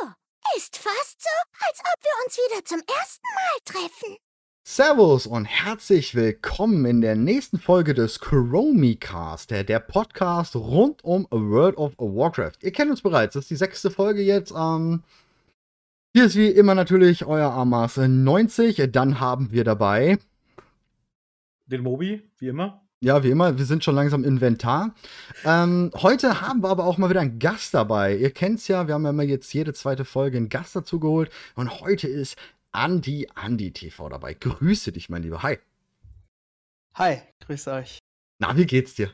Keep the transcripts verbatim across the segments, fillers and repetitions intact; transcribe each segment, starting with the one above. Hallo! Ist fast so, als ob wir uns wieder zum ersten Mal treffen. Servus und herzlich willkommen in der nächsten Folge des Chromie Cast, der Podcast rund um World of Warcraft. Ihr kennt uns bereits, das ist die sechste Folge jetzt. Ähm, hier ist wie immer natürlich euer Amaz neunzig. Dann haben wir dabei Den Mobi, wie immer. Ja, wie immer, wir sind schon langsam im Inventar. Ähm, heute haben wir aber auch mal wieder einen Gast dabei. Ihr kennt's ja, wir haben ja immer jetzt jede zweite Folge einen Gast dazu geholt. Und heute ist Andy, Andy T V dabei. Grüße dich, mein Lieber. Hi. Hi, grüße euch. Na, wie geht's dir?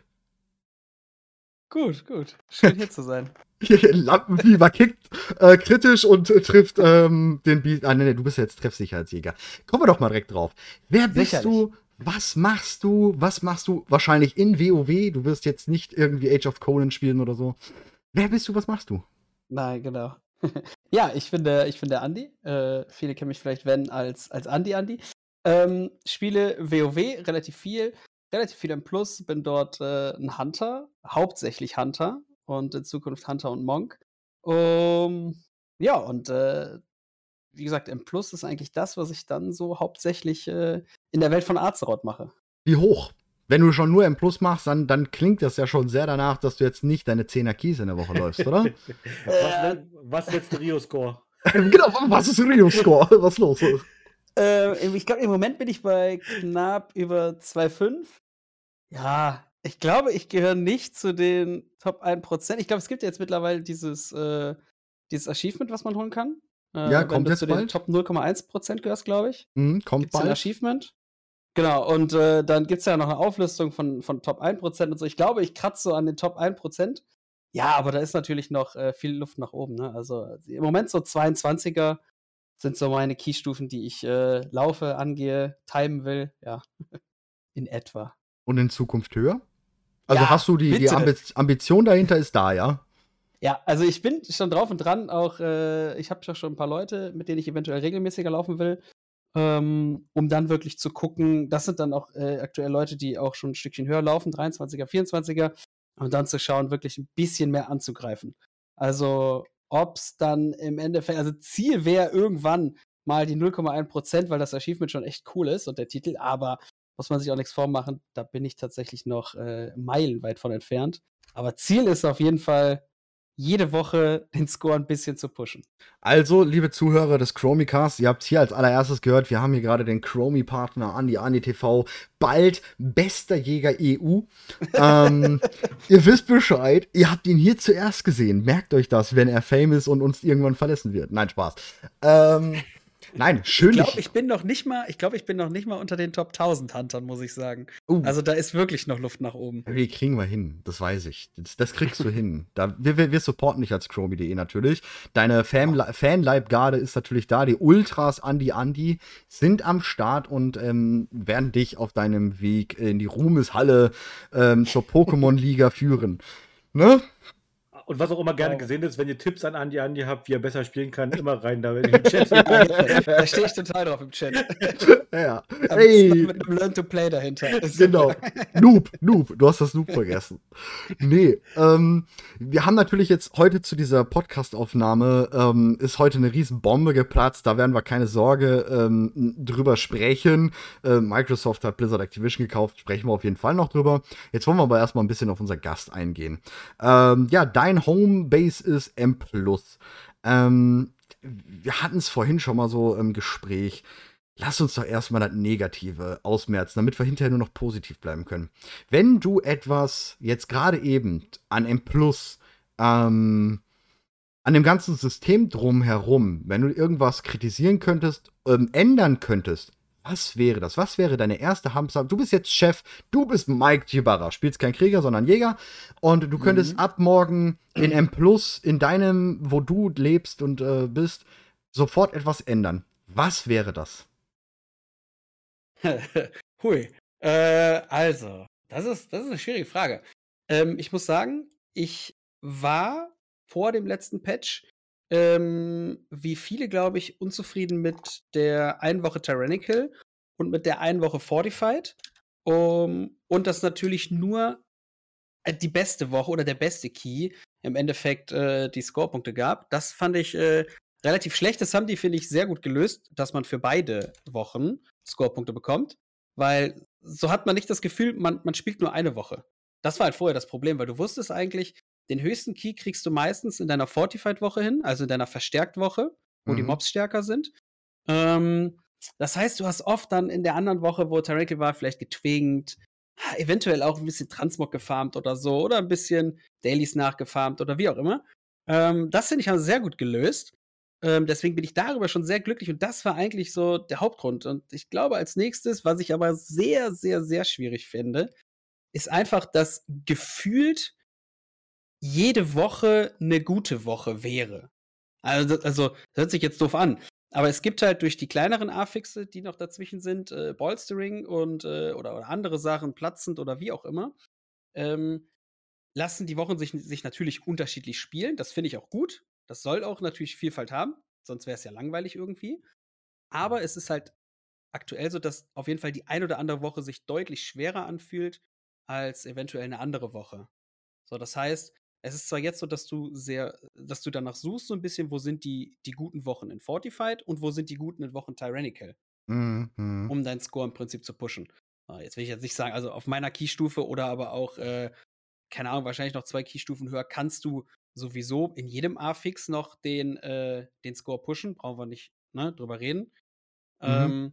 Gut, gut. Schön hier zu sein. Lampenfieber kickt äh, kritisch und äh, trifft ähm, den Beat. Ah, nee, nee, du bist ja jetzt Treffsicherheitsjäger. Kommen wir doch mal direkt drauf. Wer bist Sicherlich. du? Was machst du? Was machst du? Wahrscheinlich in WoW. Du wirst jetzt nicht irgendwie Age of Conan spielen oder so. Wer bist du? Was machst du? Nein, genau. Ja, ich bin der, ich bin der Andy. Äh, viele kennen mich vielleicht, wenn, als, als Andy Andy. Ähm, spiele WoW relativ viel. Relativ viel im Plus. Bin dort äh, ein Hunter. Hauptsächlich Hunter. Und in Zukunft Hunter und Monk. Um, ja, und äh, wie gesagt, M Plus ist eigentlich das, was ich dann so hauptsächlich äh, in der Welt von Azeroth mache. Wie hoch? Wenn du schon nur M Plus machst, dann, dann klingt das ja schon sehr danach, dass du jetzt nicht deine zehner Keys in der Woche läufst, oder? was, was jetzt der Rio-Score? Genau, was ist Rio-Score? Was ist los? Ähm, ich glaube, im Moment bin ich bei knapp über zwei Komma fünf. Ja, ich glaube, ich gehöre nicht zu den Top ein Prozent. Ich glaube, es gibt ja jetzt mittlerweile dieses, äh, dieses Achievement, was man holen kann. Äh, ja, kommt jetzt bald. Wenn du zu den Top null Komma eins Prozent gehörst, glaube ich. Mhm, kommt gibt's bald. Ein Achievement. Genau, und äh, dann gibt es ja noch eine Auflistung von, von Top ein Prozent und so. Ich glaube, ich kratze so an den Top ein Prozent. Ja, aber da ist natürlich noch äh, viel Luft nach oben. Ne? Also im Moment so zweiundzwanziger sind so meine Keystufen, die ich äh, laufe, angehe, timen will. Ja, in etwa. Und in Zukunft höher? Also ja, hast du die, die Ambi- Ambition dahinter ist da, ja? Ja, also ich bin schon drauf und dran, auch äh, ich habe ja schon ein paar Leute, mit denen ich eventuell regelmäßiger laufen will, ähm, um dann wirklich zu gucken, das sind dann auch äh, aktuell Leute, die auch schon ein Stückchen höher laufen, dreiundzwanziger, vierundzwanziger, und dann zu schauen, wirklich ein bisschen mehr anzugreifen. Also ob's dann im Endeffekt, also Ziel wäre irgendwann mal die null Komma eins Prozent, weil das Achievement schon echt cool ist und der Titel, aber muss man sich auch nichts vormachen, da bin ich tatsächlich noch äh, meilenweit von entfernt. Aber Ziel ist auf jeden Fall, jede Woche den Score ein bisschen zu pushen. Also, liebe Zuhörer des Chromie Cast, ihr habt es hier als allererstes gehört, wir haben hier gerade den Chromie-Partner Andy, Andy T V, bald bester Jäger E U. ähm, ihr wisst Bescheid, ihr habt ihn hier zuerst gesehen. Merkt euch das, wenn er Fame ist und uns irgendwann verlassen wird. Nein, Spaß. Ähm, nein, schön. Ich glaube, ich bin noch nicht mal, ich glaube, ich bin noch nicht mal unter den Top tausend Huntern, muss ich sagen. Uh. Also da ist wirklich noch Luft nach oben. Die kriegen wir hin, das weiß ich. Das, das kriegst du hin. Da, wir, wir, wir supporten dich als Chromie.de natürlich. Deine Fan, oh. Fanleibgarde ist natürlich da. Die Ultras Andy Andy sind am Start und ähm, werden dich auf deinem Weg in die Ruhmeshalle ähm, zur Pokémon-Liga führen. Ne? Und was auch immer gerne gesehen ist, wenn ihr Tipps an Andy Andy habt, wie er besser spielen kann, immer rein da in den Chat. Da stehe ich total drauf im Chat. Ja. Hey. Mit einem Learn to Play dahinter. Genau. Noob, Noob. Du hast das Noob vergessen. Nee. Ähm, wir haben natürlich jetzt heute zu dieser Podcast-Aufnahme ähm, ist heute eine Riesenbombe geplatzt. Da werden wir keine Sorge ähm, drüber sprechen. Äh, Microsoft hat Blizzard Activision gekauft. Sprechen wir auf jeden Fall noch drüber. Jetzt wollen wir aber erstmal ein bisschen auf unseren Gast eingehen. Ähm, ja, dein Homebase ist M Plus. Ähm, wir hatten es vorhin schon mal so im Gespräch. Lass uns doch erstmal das Negative ausmerzen, damit wir hinterher nur noch positiv bleiben können. Wenn du etwas jetzt gerade eben an M Plus, ähm, an dem ganzen System drumherum, wenn du irgendwas kritisieren könntest, ähm, ändern könntest, was wäre das? Was wäre deine erste Hamster? Du bist jetzt Chef, du bist Mike Gibara, spielst kein Krieger, sondern Jäger. Und du könntest mhm. ab morgen in M Plus, in deinem, wo du lebst und äh, bist, sofort etwas ändern. Was wäre das? Hui. Äh, also, das ist, das ist eine schwierige Frage. Ähm, ich muss sagen, ich war vor dem letzten Patch Ähm, wie viele, glaube ich, unzufrieden mit der einen Woche Tyrannical und mit der einen Woche Fortified. Um, und das natürlich nur die beste Woche oder der beste Key im Endeffekt äh, die Scorepunkte gab. Das fand ich äh, relativ schlecht. Das haben die, finde ich, sehr gut gelöst, dass man für beide Wochen Scorepunkte bekommt, weil so hat man nicht das Gefühl, man, man spielt nur eine Woche. Das war halt vorher das Problem, weil du wusstest eigentlich, den höchsten Key kriegst du meistens in deiner Fortified-Woche hin, also in deiner Verstärkt-Woche, wo mhm. die Mobs stärker sind. Ähm, das heißt, du hast oft dann in der anderen Woche, wo Tyrannical war, vielleicht getwinkt, eventuell auch ein bisschen Transmog gefarmt oder so, oder ein bisschen Dailies nachgefarmt oder wie auch immer. Ähm, das, finde ich, haben sie sehr gut gelöst. Ähm, deswegen bin ich darüber schon sehr glücklich und das war eigentlich so der Hauptgrund. Und ich glaube, als nächstes, was ich aber sehr, sehr, sehr schwierig finde, ist einfach, dass gefühlt jede Woche eine gute Woche wäre. Also, also hört sich jetzt doof an. Aber es gibt halt durch die kleineren Affixe, die noch dazwischen sind, äh, Bolstering und äh, oder, oder andere Sachen, platzend oder wie auch immer, ähm, lassen die Wochen sich, sich natürlich unterschiedlich spielen. Das finde ich auch gut. Das soll auch natürlich Vielfalt haben. Sonst wäre es ja langweilig irgendwie. Aber es ist halt aktuell so, dass auf jeden Fall die ein oder andere Woche sich deutlich schwerer anfühlt als eventuell eine andere Woche. So, das heißt, es ist zwar jetzt so, dass du sehr, dass du danach suchst so ein bisschen, wo sind die, die guten Wochen in Fortified und wo sind die guten in Wochen Tyrannical, mhm. um deinen Score im Prinzip zu pushen. Jetzt will ich jetzt nicht sagen, also auf meiner Keystufe oder aber auch, äh, keine Ahnung, wahrscheinlich noch zwei Keystufen höher, kannst du sowieso in jedem Affix noch den, äh, den Score pushen, brauchen wir nicht ne, drüber reden. Mhm. Ähm,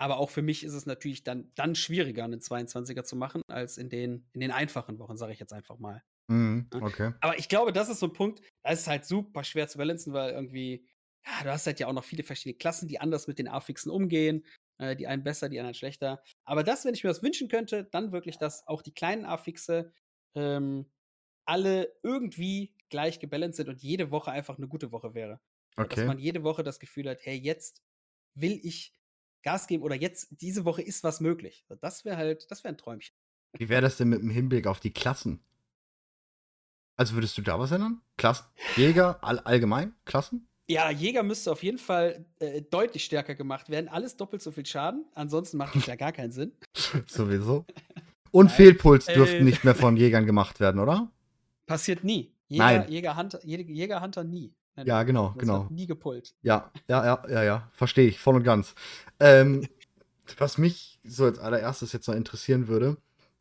aber auch für mich ist es natürlich dann, dann schwieriger, einen zweiundzwanziger zu machen, als in den, in den einfachen Wochen, sage ich jetzt einfach mal. Mhm, okay. Aber ich glaube, das ist so ein Punkt, das ist halt super schwer zu balancen, weil irgendwie, ja, du hast halt ja auch noch viele verschiedene Klassen, die anders mit den Affixen umgehen, äh, die einen besser, die anderen schlechter. Aber das, wenn ich mir das wünschen könnte, dann wirklich, dass auch die kleinen Affixe ähm, alle irgendwie gleich gebalanced sind und jede Woche einfach eine gute Woche wäre. Okay. Dass man jede Woche das Gefühl hat, hey, jetzt will ich Gas geben oder jetzt, diese Woche ist was möglich. Das wäre halt, das wäre ein Träumchen. Wie wäre das denn mit dem Hinblick auf die Klassen? Also würdest du da was ändern? Klassen? Jäger, all, allgemein? Klassen? Ja, Jäger müsste auf jeden Fall äh, deutlich stärker gemacht werden. Alles doppelt so viel Schaden. Ansonsten macht das ja gar keinen Sinn. Sowieso. Und nein. Fehlpuls dürften äh, nicht mehr von Jägern gemacht werden, oder? Passiert nie. Jäger, nein. Jäger, Hunter, Jäger, Hunter nie. Nein, ja, genau, das genau. Wird nie gepult. Ja, ja, ja, ja, ja. Verstehe ich voll und ganz. Ähm, was mich so als allererstes jetzt noch interessieren würde,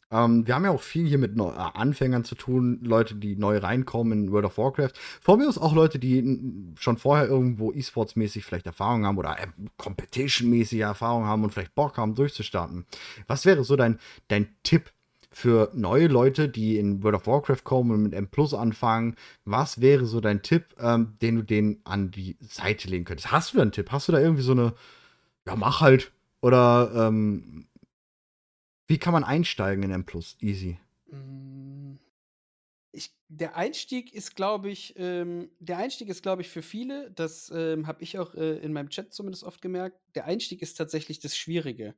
Um, wir haben ja auch viel hier mit Neu- Anfängern zu tun, Leute, die neu reinkommen in World of Warcraft. Vor mir ist auch Leute, die n- schon vorher irgendwo E-Sports-mäßig vielleicht Erfahrung haben oder äh, Competition-mäßige Erfahrung haben und vielleicht Bock haben, durchzustarten. Was wäre so dein, dein Tipp für neue Leute, die in World of Warcraft kommen und mit M-Plus anfangen? Was wäre so dein Tipp, ähm, den du denen an die Seite legen könntest? Hast du da einen Tipp? Hast du da irgendwie so eine, ja, mach halt oder, ähm, wie kann man einsteigen in M+? Easy. Ich, der Einstieg ist, glaube ich, ähm, der Einstieg ist, glaube ich, für viele, das ähm, habe ich auch äh, in meinem Chat zumindest oft gemerkt, der Einstieg ist tatsächlich das Schwierige.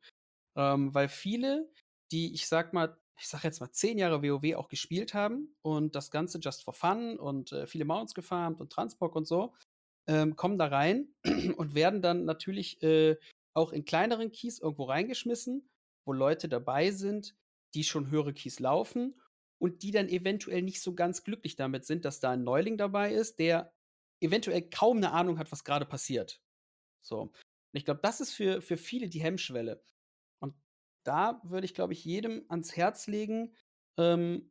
Ähm, weil viele, die, ich sag mal, ich sag jetzt mal, zehn Jahre WoW auch gespielt haben und das Ganze just for fun und äh, viele Mounts gefarmt und Transport und so, ähm, kommen da rein und werden dann natürlich äh, auch in kleineren Keys irgendwo reingeschmissen, wo Leute dabei sind, die schon höhere Keys laufen und die dann eventuell nicht so ganz glücklich damit sind, dass da ein Neuling dabei ist, der eventuell kaum eine Ahnung hat, was gerade passiert. So. Und ich glaube, das ist für, für viele die Hemmschwelle. Und da würde ich, glaube ich, jedem ans Herz legen, ähm,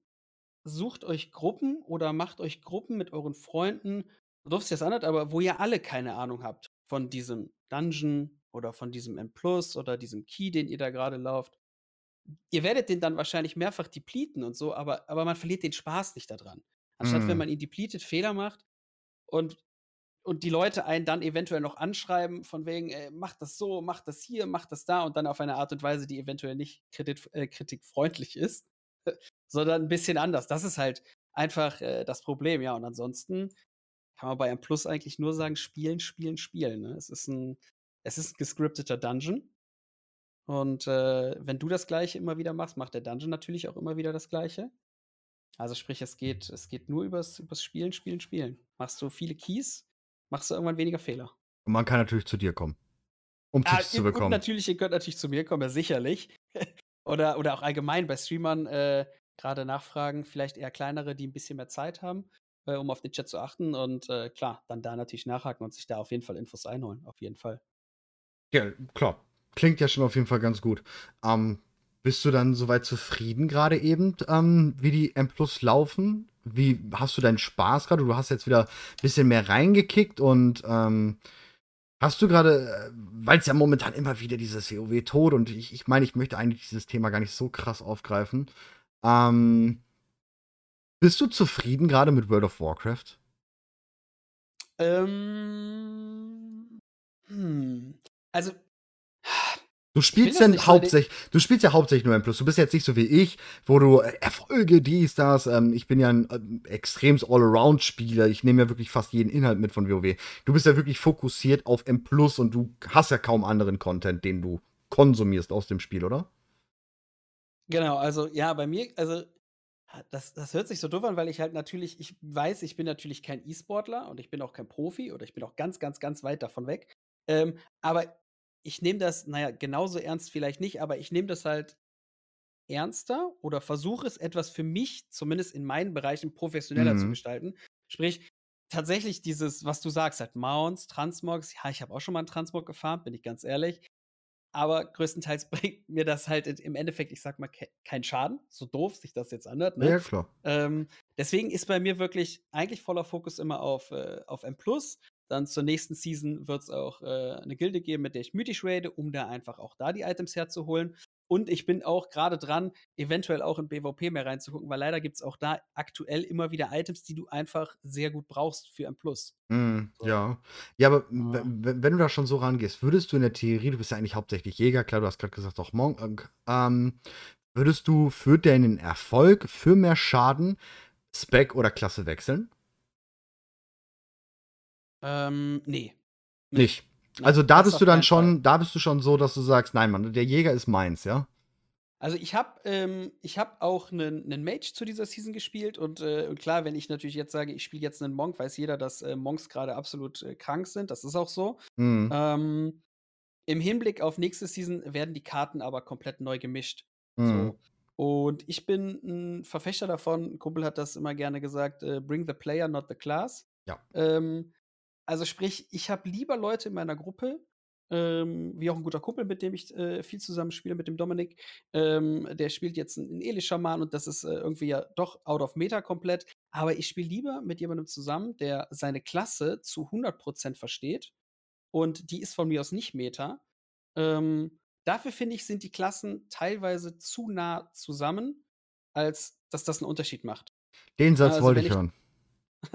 sucht euch Gruppen oder macht euch Gruppen mit euren Freunden, du darfst das anders, aber wo ihr alle keine Ahnung habt von diesem Dungeon, oder von diesem M+ oder diesem Key, den ihr da gerade lauft. Ihr werdet den dann wahrscheinlich mehrfach depleten und so, aber, aber man verliert den Spaß nicht daran. Anstatt, mm. wenn man ihn depletet, Fehler macht und, und die Leute einen dann eventuell noch anschreiben, von wegen, ey, mach das so, mach das hier, mach das da und dann auf eine Art und Weise, die eventuell nicht kredit, äh, kritikfreundlich ist, sondern ein bisschen anders. Das ist halt einfach äh, das Problem, ja. Und ansonsten kann man bei M+ eigentlich nur sagen, spielen, spielen, spielen. Ne? Es ist ein Es ist ein gescripteter Dungeon. Und äh, wenn du das Gleiche immer wieder machst, macht der Dungeon natürlich auch immer wieder das Gleiche. Also sprich, es geht, es geht nur übers, übers Spielen, Spielen, Spielen. Machst du viele Keys, machst du irgendwann weniger Fehler. Und man kann natürlich zu dir kommen, um ja, Tipps zu bekommen. Und natürlich, ihr könnt natürlich zu mir kommen, ja sicherlich. oder, oder auch allgemein bei Streamern, äh, gerade nachfragen, vielleicht eher kleinere, die ein bisschen mehr Zeit haben, äh, um auf den Chat zu achten und äh, klar, dann da natürlich nachhaken und sich da auf jeden Fall Infos einholen, auf jeden Fall. Ja, klar. Klingt ja schon auf jeden Fall ganz gut. Ähm, bist du dann soweit zufrieden gerade eben, ähm, wie die M-Plus laufen? Wie hast du deinen Spaß gerade? Du hast jetzt wieder ein bisschen mehr reingekickt und ähm, hast du gerade, weil es ja momentan immer wieder dieses WoW-Tod und ich, ich meine, ich möchte eigentlich dieses Thema gar nicht so krass aufgreifen. Ähm, bist du zufrieden gerade mit World of Warcraft? Ähm, hm, also Du spielst, ja hauptsächlich, du spielst ja hauptsächlich nur M-Plus. Du bist jetzt nicht so wie ich, wo du Erfolge, dies, das. Ähm, ich bin ja ein ähm, extremes All-Around-Spieler. Ich nehme ja wirklich fast jeden Inhalt mit von WoW. Du bist ja wirklich fokussiert auf M-Plus und du hast ja kaum anderen Content, den du konsumierst aus dem Spiel, oder? Genau, also ja, bei mir, also das, das hört sich so doof an, weil ich halt natürlich, ich weiß, ich bin natürlich kein E-Sportler und ich bin auch kein Profi oder ich bin auch ganz, ganz, ganz weit davon weg. Ähm, aber ich nehme das, naja, genauso ernst vielleicht nicht, aber ich nehme das halt ernster oder versuche es etwas für mich, zumindest in meinen Bereichen, professioneller mhm. zu gestalten. Sprich, tatsächlich dieses, was du sagst, halt Mounts, Transmogs, ja, ich habe auch schon mal einen Transmog gefarmt, bin ich ganz ehrlich, aber größtenteils bringt mir das halt im Endeffekt, ich sag mal, ke- keinen Schaden, so doof sich das jetzt anhört. Ne? Ja, klar. Ähm, deswegen ist bei mir wirklich eigentlich voller Fokus immer auf, äh, auf M+. Dann zur nächsten Season wird es auch äh, eine Gilde geben, mit der ich mythisch raide, um da einfach auch da die Items herzuholen. Und ich bin auch gerade dran, eventuell auch in PvP mehr reinzugucken, weil leider gibt es auch da aktuell immer wieder Items, die du einfach sehr gut brauchst für M+. Mm, so. Ja. Ja, aber ja. W- wenn du da schon so rangehst, würdest du in der Theorie, du bist ja eigentlich hauptsächlich Jäger, klar, du hast gerade gesagt, auch Monk, ähm, würdest du für deinen Erfolg, für mehr Schaden, Spec oder Klasse wechseln? Ähm, nee. Nicht. Nein, also da bist du dann schon, Fall. da bist du schon so, dass du sagst, nein, Mann, der Jäger ist meins, ja? Also ich hab, ähm, ich hab auch einen Mage zu dieser Season gespielt und, äh, und klar, wenn ich natürlich jetzt sage, ich spiele jetzt einen Monk, weiß jeder, dass äh, Monks gerade absolut äh, krank sind, das ist auch so. Mhm. Ähm, im Hinblick auf nächste Season werden die Karten aber komplett neu gemischt. Mhm. So. Und ich bin ein Verfechter davon, ein Kumpel hat das immer gerne gesagt, äh, bring the player, not the class. Ja. Ähm, Also sprich, ich habe lieber Leute in meiner Gruppe, ähm, wie auch ein guter Kumpel, mit dem ich äh, viel zusammenspiele, mit dem Dominik. Ähm, der spielt jetzt einen Eli-Schaman und das ist äh, irgendwie ja doch out of meta komplett. Aber ich spiele lieber mit jemandem zusammen, der seine Klasse zu hundert Prozent versteht und die ist von mir aus nicht meta. Ähm, dafür, finde ich, sind die Klassen teilweise zu nah zusammen, als dass das einen Unterschied macht. Den Satz also, wollte ich, ich hören.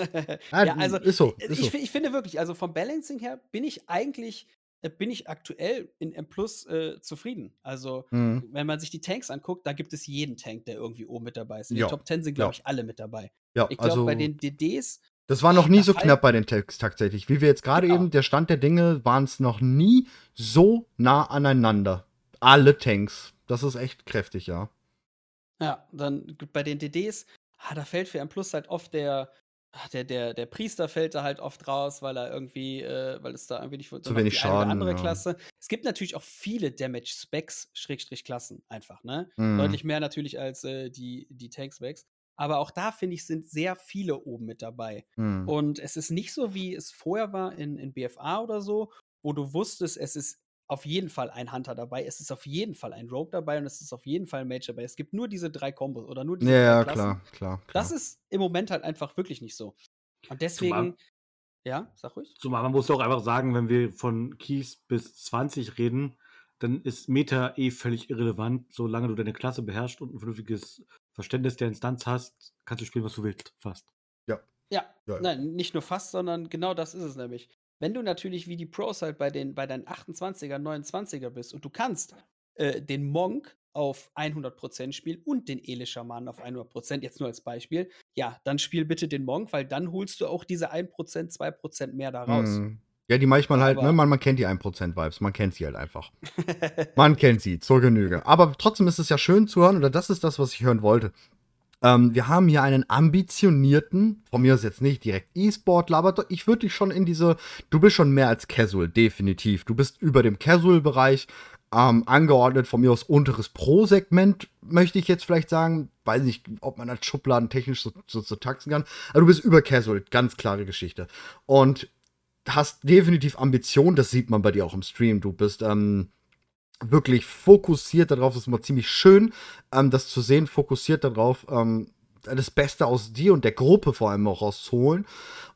Nein, ja, also ist so, ist so. Ich, ich finde wirklich, also vom Balancing her bin ich eigentlich, bin ich aktuell in M+ äh, zufrieden. Also, mhm. wenn man sich die Tanks anguckt, da gibt es jeden Tank, der irgendwie oben mit dabei ist. In ja. den Top Ten sind, glaube ich, ja. alle mit dabei. Ja, ich glaube, also, bei den D Ds das war noch nie so knapp bei den Tanks tatsächlich. Wie wir jetzt gerade genau. eben, der Stand der Dinge, waren es noch nie so nah aneinander. Alle Tanks. Das ist echt kräftig, ja. Ja, dann bei den D Ds, ah, da fällt für M+ halt oft der Ach, der, der, der Priester fällt da halt oft raus, weil er irgendwie, äh, weil es da irgendwie nicht funktioniert. Zu wenig Schaden, eine oder andere ja. Klasse. Es gibt natürlich auch viele Damage-Specs, Schrägstrich Klassen einfach, ne? Mm. Deutlich mehr natürlich als äh, die, die Tank-Specs. Aber auch da, finde ich, sind sehr viele oben mit dabei. Mm. Und es ist nicht so, wie es vorher war in, in B F A oder so, wo du wusstest, es ist auf jeden Fall ein Hunter dabei, es ist auf jeden Fall ein Rogue dabei und es ist auf jeden Fall ein Mage dabei. Es gibt nur diese drei Kombos oder nur diese ja, drei Klassen. Ja, klar, klar, klar. Das ist im Moment halt einfach wirklich nicht so. Und deswegen, zumal, ja, sag ruhig. Zumal man muss auch einfach sagen, wenn wir von Keys bis zwanzig reden, dann ist Meta eh völlig irrelevant. Solange du deine Klasse beherrschst und ein vernünftiges Verständnis der Instanz hast, kannst du spielen, was du willst, fast. Ja. Ja, ja, ja. Nein, nicht nur fast, sondern genau das ist es nämlich. Wenn du natürlich wie die Pros halt bei, den, bei deinen achtundzwanziger, neunundzwanziger bist und du kannst äh, den Monk auf hundert Prozent spielen und den Elish-Schamanen auf hundert Prozent, jetzt nur als Beispiel, ja, dann spiel bitte den Monk, weil dann holst du auch diese ein Prozent, zwei Prozent mehr da raus. Mhm. Ja, die manchmal halt, ne, man, man kennt die ein Prozent-Vibes, man kennt sie halt einfach. Man kennt sie, zur Genüge. Aber trotzdem ist es ja schön zu hören, oder das ist das, was ich hören wollte. Ähm, wir haben hier einen ambitionierten, von mir ist jetzt nicht direkt E-Sportler, aber ich würde dich schon in diese, du bist schon mehr als Casual, definitiv. Du bist über dem Casual-Bereich, Ähm, angeordnet von mir aus unteres Pro-Segment, möchte ich jetzt vielleicht sagen. Weiß nicht, ob man das Schubladen technisch so, so, so taxen kann. Aber du bist über Casual, ganz klare Geschichte. Und hast definitiv Ambition, das sieht man bei dir auch im Stream. Du bist ähm, wirklich fokussiert darauf, das ist mal ziemlich schön, ähm, das zu sehen, fokussiert darauf, ähm, das Beste aus dir und der Gruppe vor allem auch rauszuholen.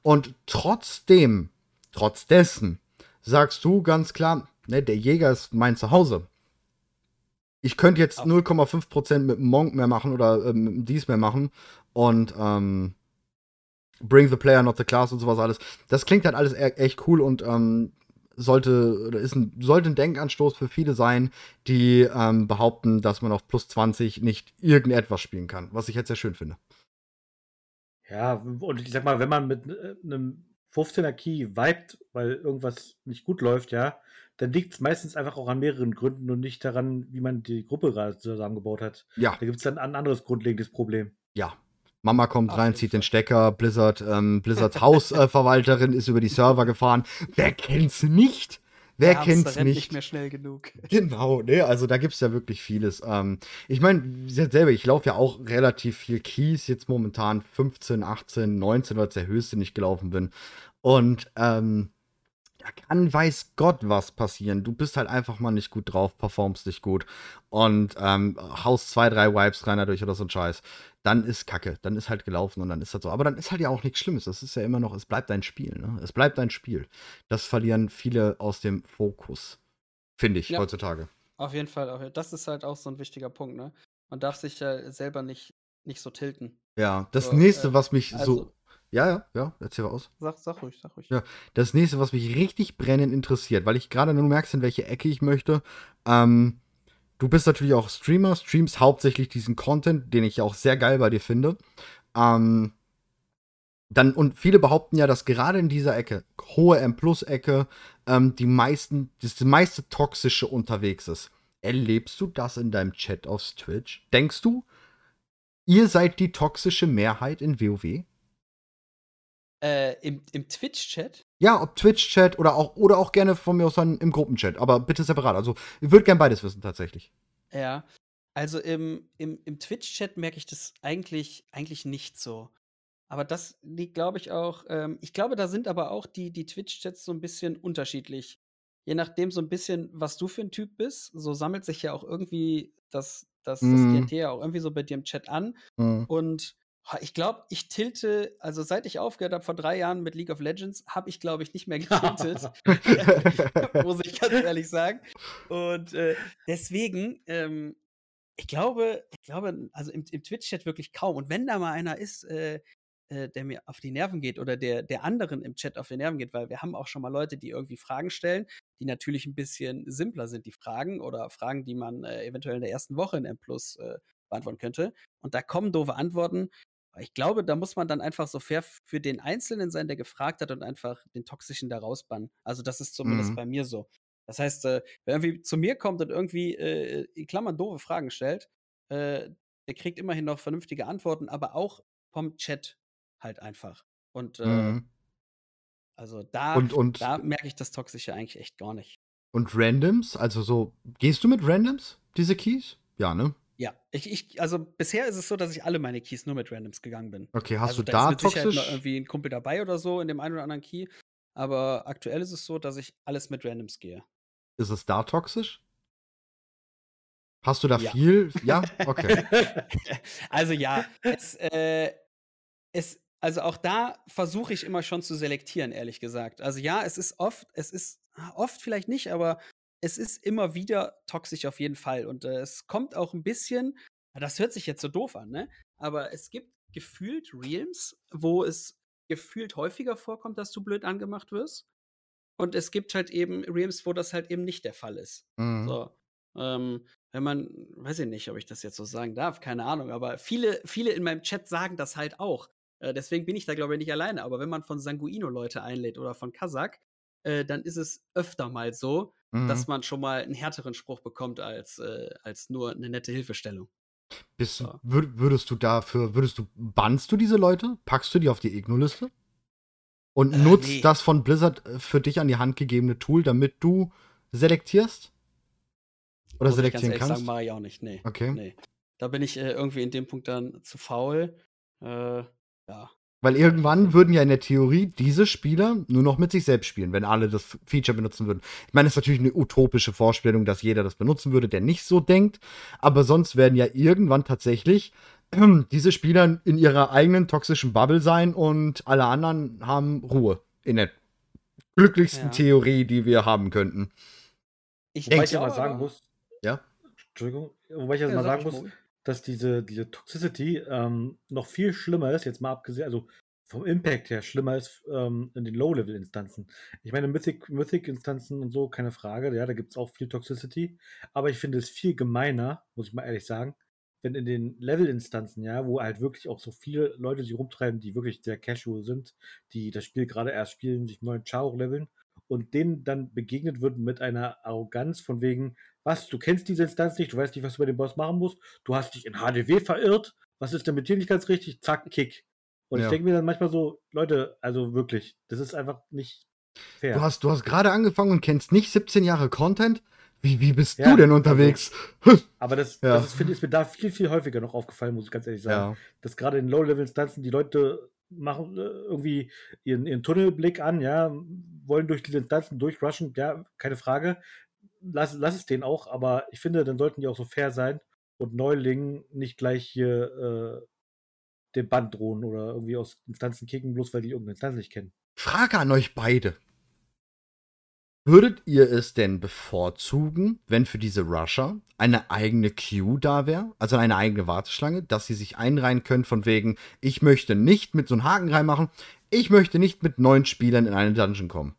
Und trotzdem, trotz dessen, sagst du ganz klar, ne, der Jäger ist mein Zuhause. Ich könnte jetzt null Komma fünf Prozent mit dem Monk mehr machen oder ähm, mit dem Dies mehr machen und ähm, Bring the Player, not the Class und sowas alles. Das klingt halt alles e- echt cool und ähm, sollte, oder ist ein, sollte ein Denkanstoß für viele sein, die ähm, behaupten, dass man auf plus zwanzig nicht irgendetwas spielen kann, was ich jetzt sehr schön finde. Ja, und ich sag mal, wenn man mit einem fünfzehner Key vibet, weil irgendwas nicht gut läuft, ja, dann liegt es meistens einfach auch an mehreren Gründen und nicht daran, wie man die Gruppe gerade zusammengebaut hat. Ja. Da gibt es dann ein anderes grundlegendes Problem. Ja. Mama kommt Ach, rein, zieht den Stecker, Blizzard, ähm, Blizzards Hausverwalterin ist über die Server gefahren. Wer kennt's nicht? Wer ja, kennt's nicht? Nicht mehr schnell genug. Genau, ne, also da gibt's ja wirklich vieles. Ähm, ich meine, selber, ich laufe ja auch relativ viel Keys, jetzt momentan fünfzehn, achtzehn, neunzehn, weil es der höchste nicht gelaufen bin. Und, ähm, kann weiß Gott was passieren. Du bist halt einfach mal nicht gut drauf, performst nicht gut und ähm, haust zwei, drei Wipes rein dadurch oder so ein Scheiß. Dann ist Kacke. Dann ist halt gelaufen und dann ist das so. Aber dann ist halt ja auch nichts Schlimmes. Das ist ja immer noch, es bleibt dein Spiel. Ne? Es bleibt dein Spiel. Das verlieren viele aus dem Fokus. Finde ich, ja, heutzutage. Auf jeden Fall. Das ist halt auch so ein wichtiger Punkt. Ne? Man darf sich ja selber nicht, nicht so tilten. Ja, das so, nächste, äh, was mich also so Ja, ja, ja, erzähl mal aus. Sag, sag ruhig, sag ruhig. Ja, das nächste, was mich richtig brennend interessiert, weil ich gerade nur merkst, in welche Ecke ich möchte. Ähm, du bist natürlich auch Streamer, streamst hauptsächlich diesen Content, den ich ja auch sehr geil bei dir finde. Ähm, dann, und viele behaupten ja, dass gerade in dieser Ecke, hohe M-Plus-Ecke, ähm, die meisten, das meiste Toxische unterwegs ist. Erlebst du das in deinem Chat auf Twitch? Denkst du, ihr seid die toxische Mehrheit in WoW? Äh, im, im Twitch-Chat? Ja, ob Twitch-Chat oder auch, oder auch gerne von mir aus dann im Gruppenchat, aber bitte separat. Also, ich würde gerne beides wissen, tatsächlich. Ja, also im, im, im Twitch-Chat merke ich das eigentlich, eigentlich nicht so. Aber das liegt, glaube ich, auch ähm, ich glaube, da sind aber auch die, die Twitch-Chats so ein bisschen unterschiedlich. Je nachdem so ein bisschen, was du für ein Typ bist, so sammelt sich ja auch irgendwie das, das, das mm. G N T ja auch irgendwie so bei dir im Chat an. Mm. Und ich glaube, ich tilte, also seit ich aufgehört habe vor drei Jahren mit League of Legends, habe ich, glaube ich, nicht mehr getiltet. Muss ich ganz ehrlich sagen. Und äh, deswegen, ähm, ich glaube, ich glaube, also im, im Twitch-Chat wirklich kaum. Und wenn da mal einer ist, äh, äh, der mir auf die Nerven geht oder der, der anderen im Chat auf die Nerven geht, weil wir haben auch schon mal Leute, die irgendwie Fragen stellen, die natürlich ein bisschen simpler sind, die Fragen oder Fragen, die man äh, eventuell in der ersten Woche in M+ äh, beantworten könnte. Und da kommen doofe Antworten. Ich glaube, da muss man dann einfach so fair für den Einzelnen sein, der gefragt hat und einfach den Toxischen da rausbannen. Also das ist zumindest mhm. bei mir so. Das heißt, äh, wer irgendwie zu mir kommt und irgendwie äh, in Klammern doofe Fragen stellt, äh, der kriegt immerhin noch vernünftige Antworten, aber auch vom Chat halt einfach. Und äh, mhm. also da, und, und, da merke ich das Toxische eigentlich echt gar nicht. Und Randoms? Also so, gehst du mit Randoms, diese Keys? Ja, ne? Ja, ich, ich, also bisher ist es so, dass ich alle meine Keys nur mit Randoms gegangen bin. Okay, hast also, du da, da ist mit toxisch? Noch irgendwie ein Kumpel dabei oder so in dem einen oder anderen Key. Aber aktuell ist es so, dass ich alles mit Randoms gehe. Ist es da toxisch? Hast du da ja. viel? Ja? Okay. Also ja, es, äh, es, also auch da versuche ich immer schon zu selektieren, ehrlich gesagt. Also ja, es ist oft, es ist oft vielleicht nicht, aber es ist immer wieder toxisch auf jeden Fall. Und äh, es kommt auch ein bisschen, das hört sich jetzt so doof an, ne? Aber es gibt gefühlt Realms, wo es gefühlt häufiger vorkommt, dass du blöd angemacht wirst. Und es gibt halt eben Realms, wo das halt eben nicht der Fall ist. Mhm. So, ähm, wenn man, weiß ich nicht, ob ich das jetzt so sagen darf, keine Ahnung, aber viele, viele in meinem Chat sagen das halt auch. Äh, deswegen bin ich da, glaube ich, nicht alleine. Aber wenn man von Sanguino Leute einlädt oder von Kazak, äh, dann ist es öfter mal so, Mhm. dass man schon mal einen härteren Spruch bekommt als, äh, als nur eine nette Hilfestellung. Bist, so. würd, würdest du dafür, würdest du, bannst du diese Leute? Packst du die auf die Igno-Liste? Und äh, nutzt nee. das von Blizzard für dich an die Hand gegebene Tool, damit du selektierst? Oder selektieren kannst? Sagen, mache ich auch nicht, nee. Okay. Nee. Da bin ich äh, irgendwie in dem Punkt dann zu faul. Äh, ja. Weil irgendwann würden ja in der Theorie diese Spieler nur noch mit sich selbst spielen, wenn alle das Feature benutzen würden. Ich meine, das ist natürlich eine utopische Vorstellung, dass jeder das benutzen würde, der nicht so denkt. Aber sonst werden ja irgendwann tatsächlich diese Spieler in ihrer eigenen toxischen Bubble sein und alle anderen haben Ruhe. In der glücklichsten ja. Theorie, die wir haben könnten. Ich wobei ich ja mal sagen muss, ja? Entschuldigung, wobei ich ja, ja mal sagen muss, dass diese, diese Toxicity ähm, noch viel schlimmer ist, jetzt mal abgesehen, also vom Impact her schlimmer ist ähm, in den Low-Level-Instanzen. Ich meine, Mythic, Mythic-Instanzen und so, keine Frage, ja, da gibt es auch viel Toxicity, aber ich finde es viel gemeiner, muss ich mal ehrlich sagen, wenn in den Level-Instanzen, ja, wo halt wirklich auch so viele Leute sich rumtreiben, die wirklich sehr casual sind, die das Spiel gerade erst spielen, sich neuen Char hochleveln und denen dann begegnet wird mit einer Arroganz von wegen, was, du kennst diese Instanz nicht, du weißt nicht, was du bei dem Boss machen musst, du hast dich in H D W verirrt, was ist denn mit dir nicht ganz richtig? Zack, Kick. Und ja. ich denke mir dann manchmal so, Leute, also wirklich, das ist einfach nicht fair. Du hast, du hast gerade angefangen und kennst nicht siebzehn Jahre Content? Wie, wie bist ja, du denn unterwegs? Okay. Aber das, ja. das ist, finde ich, ist mir da viel, viel häufiger noch aufgefallen, muss ich ganz ehrlich sagen. Ja. Dass gerade in Low-Level-Instanzen die Leute machen irgendwie ihren, ihren Tunnelblick an, ja, wollen durch diese Instanzen durchrushen, ja, keine Frage. Lass, lass es denen auch, aber ich finde, dann sollten die auch so fair sein und Neulingen nicht gleich hier äh, den Bann drohen oder irgendwie aus Instanzen kicken, bloß weil die irgendeine Instanz nicht kennen. Frage an euch beide. Würdet ihr es denn bevorzugen, wenn für diese Rusher eine eigene Queue da wäre, also eine eigene Warteschlange, dass sie sich einreihen können von wegen, ich möchte nicht mit so einem Haken reinmachen, ich möchte nicht mit neuen Spielern in eine Dungeon kommen.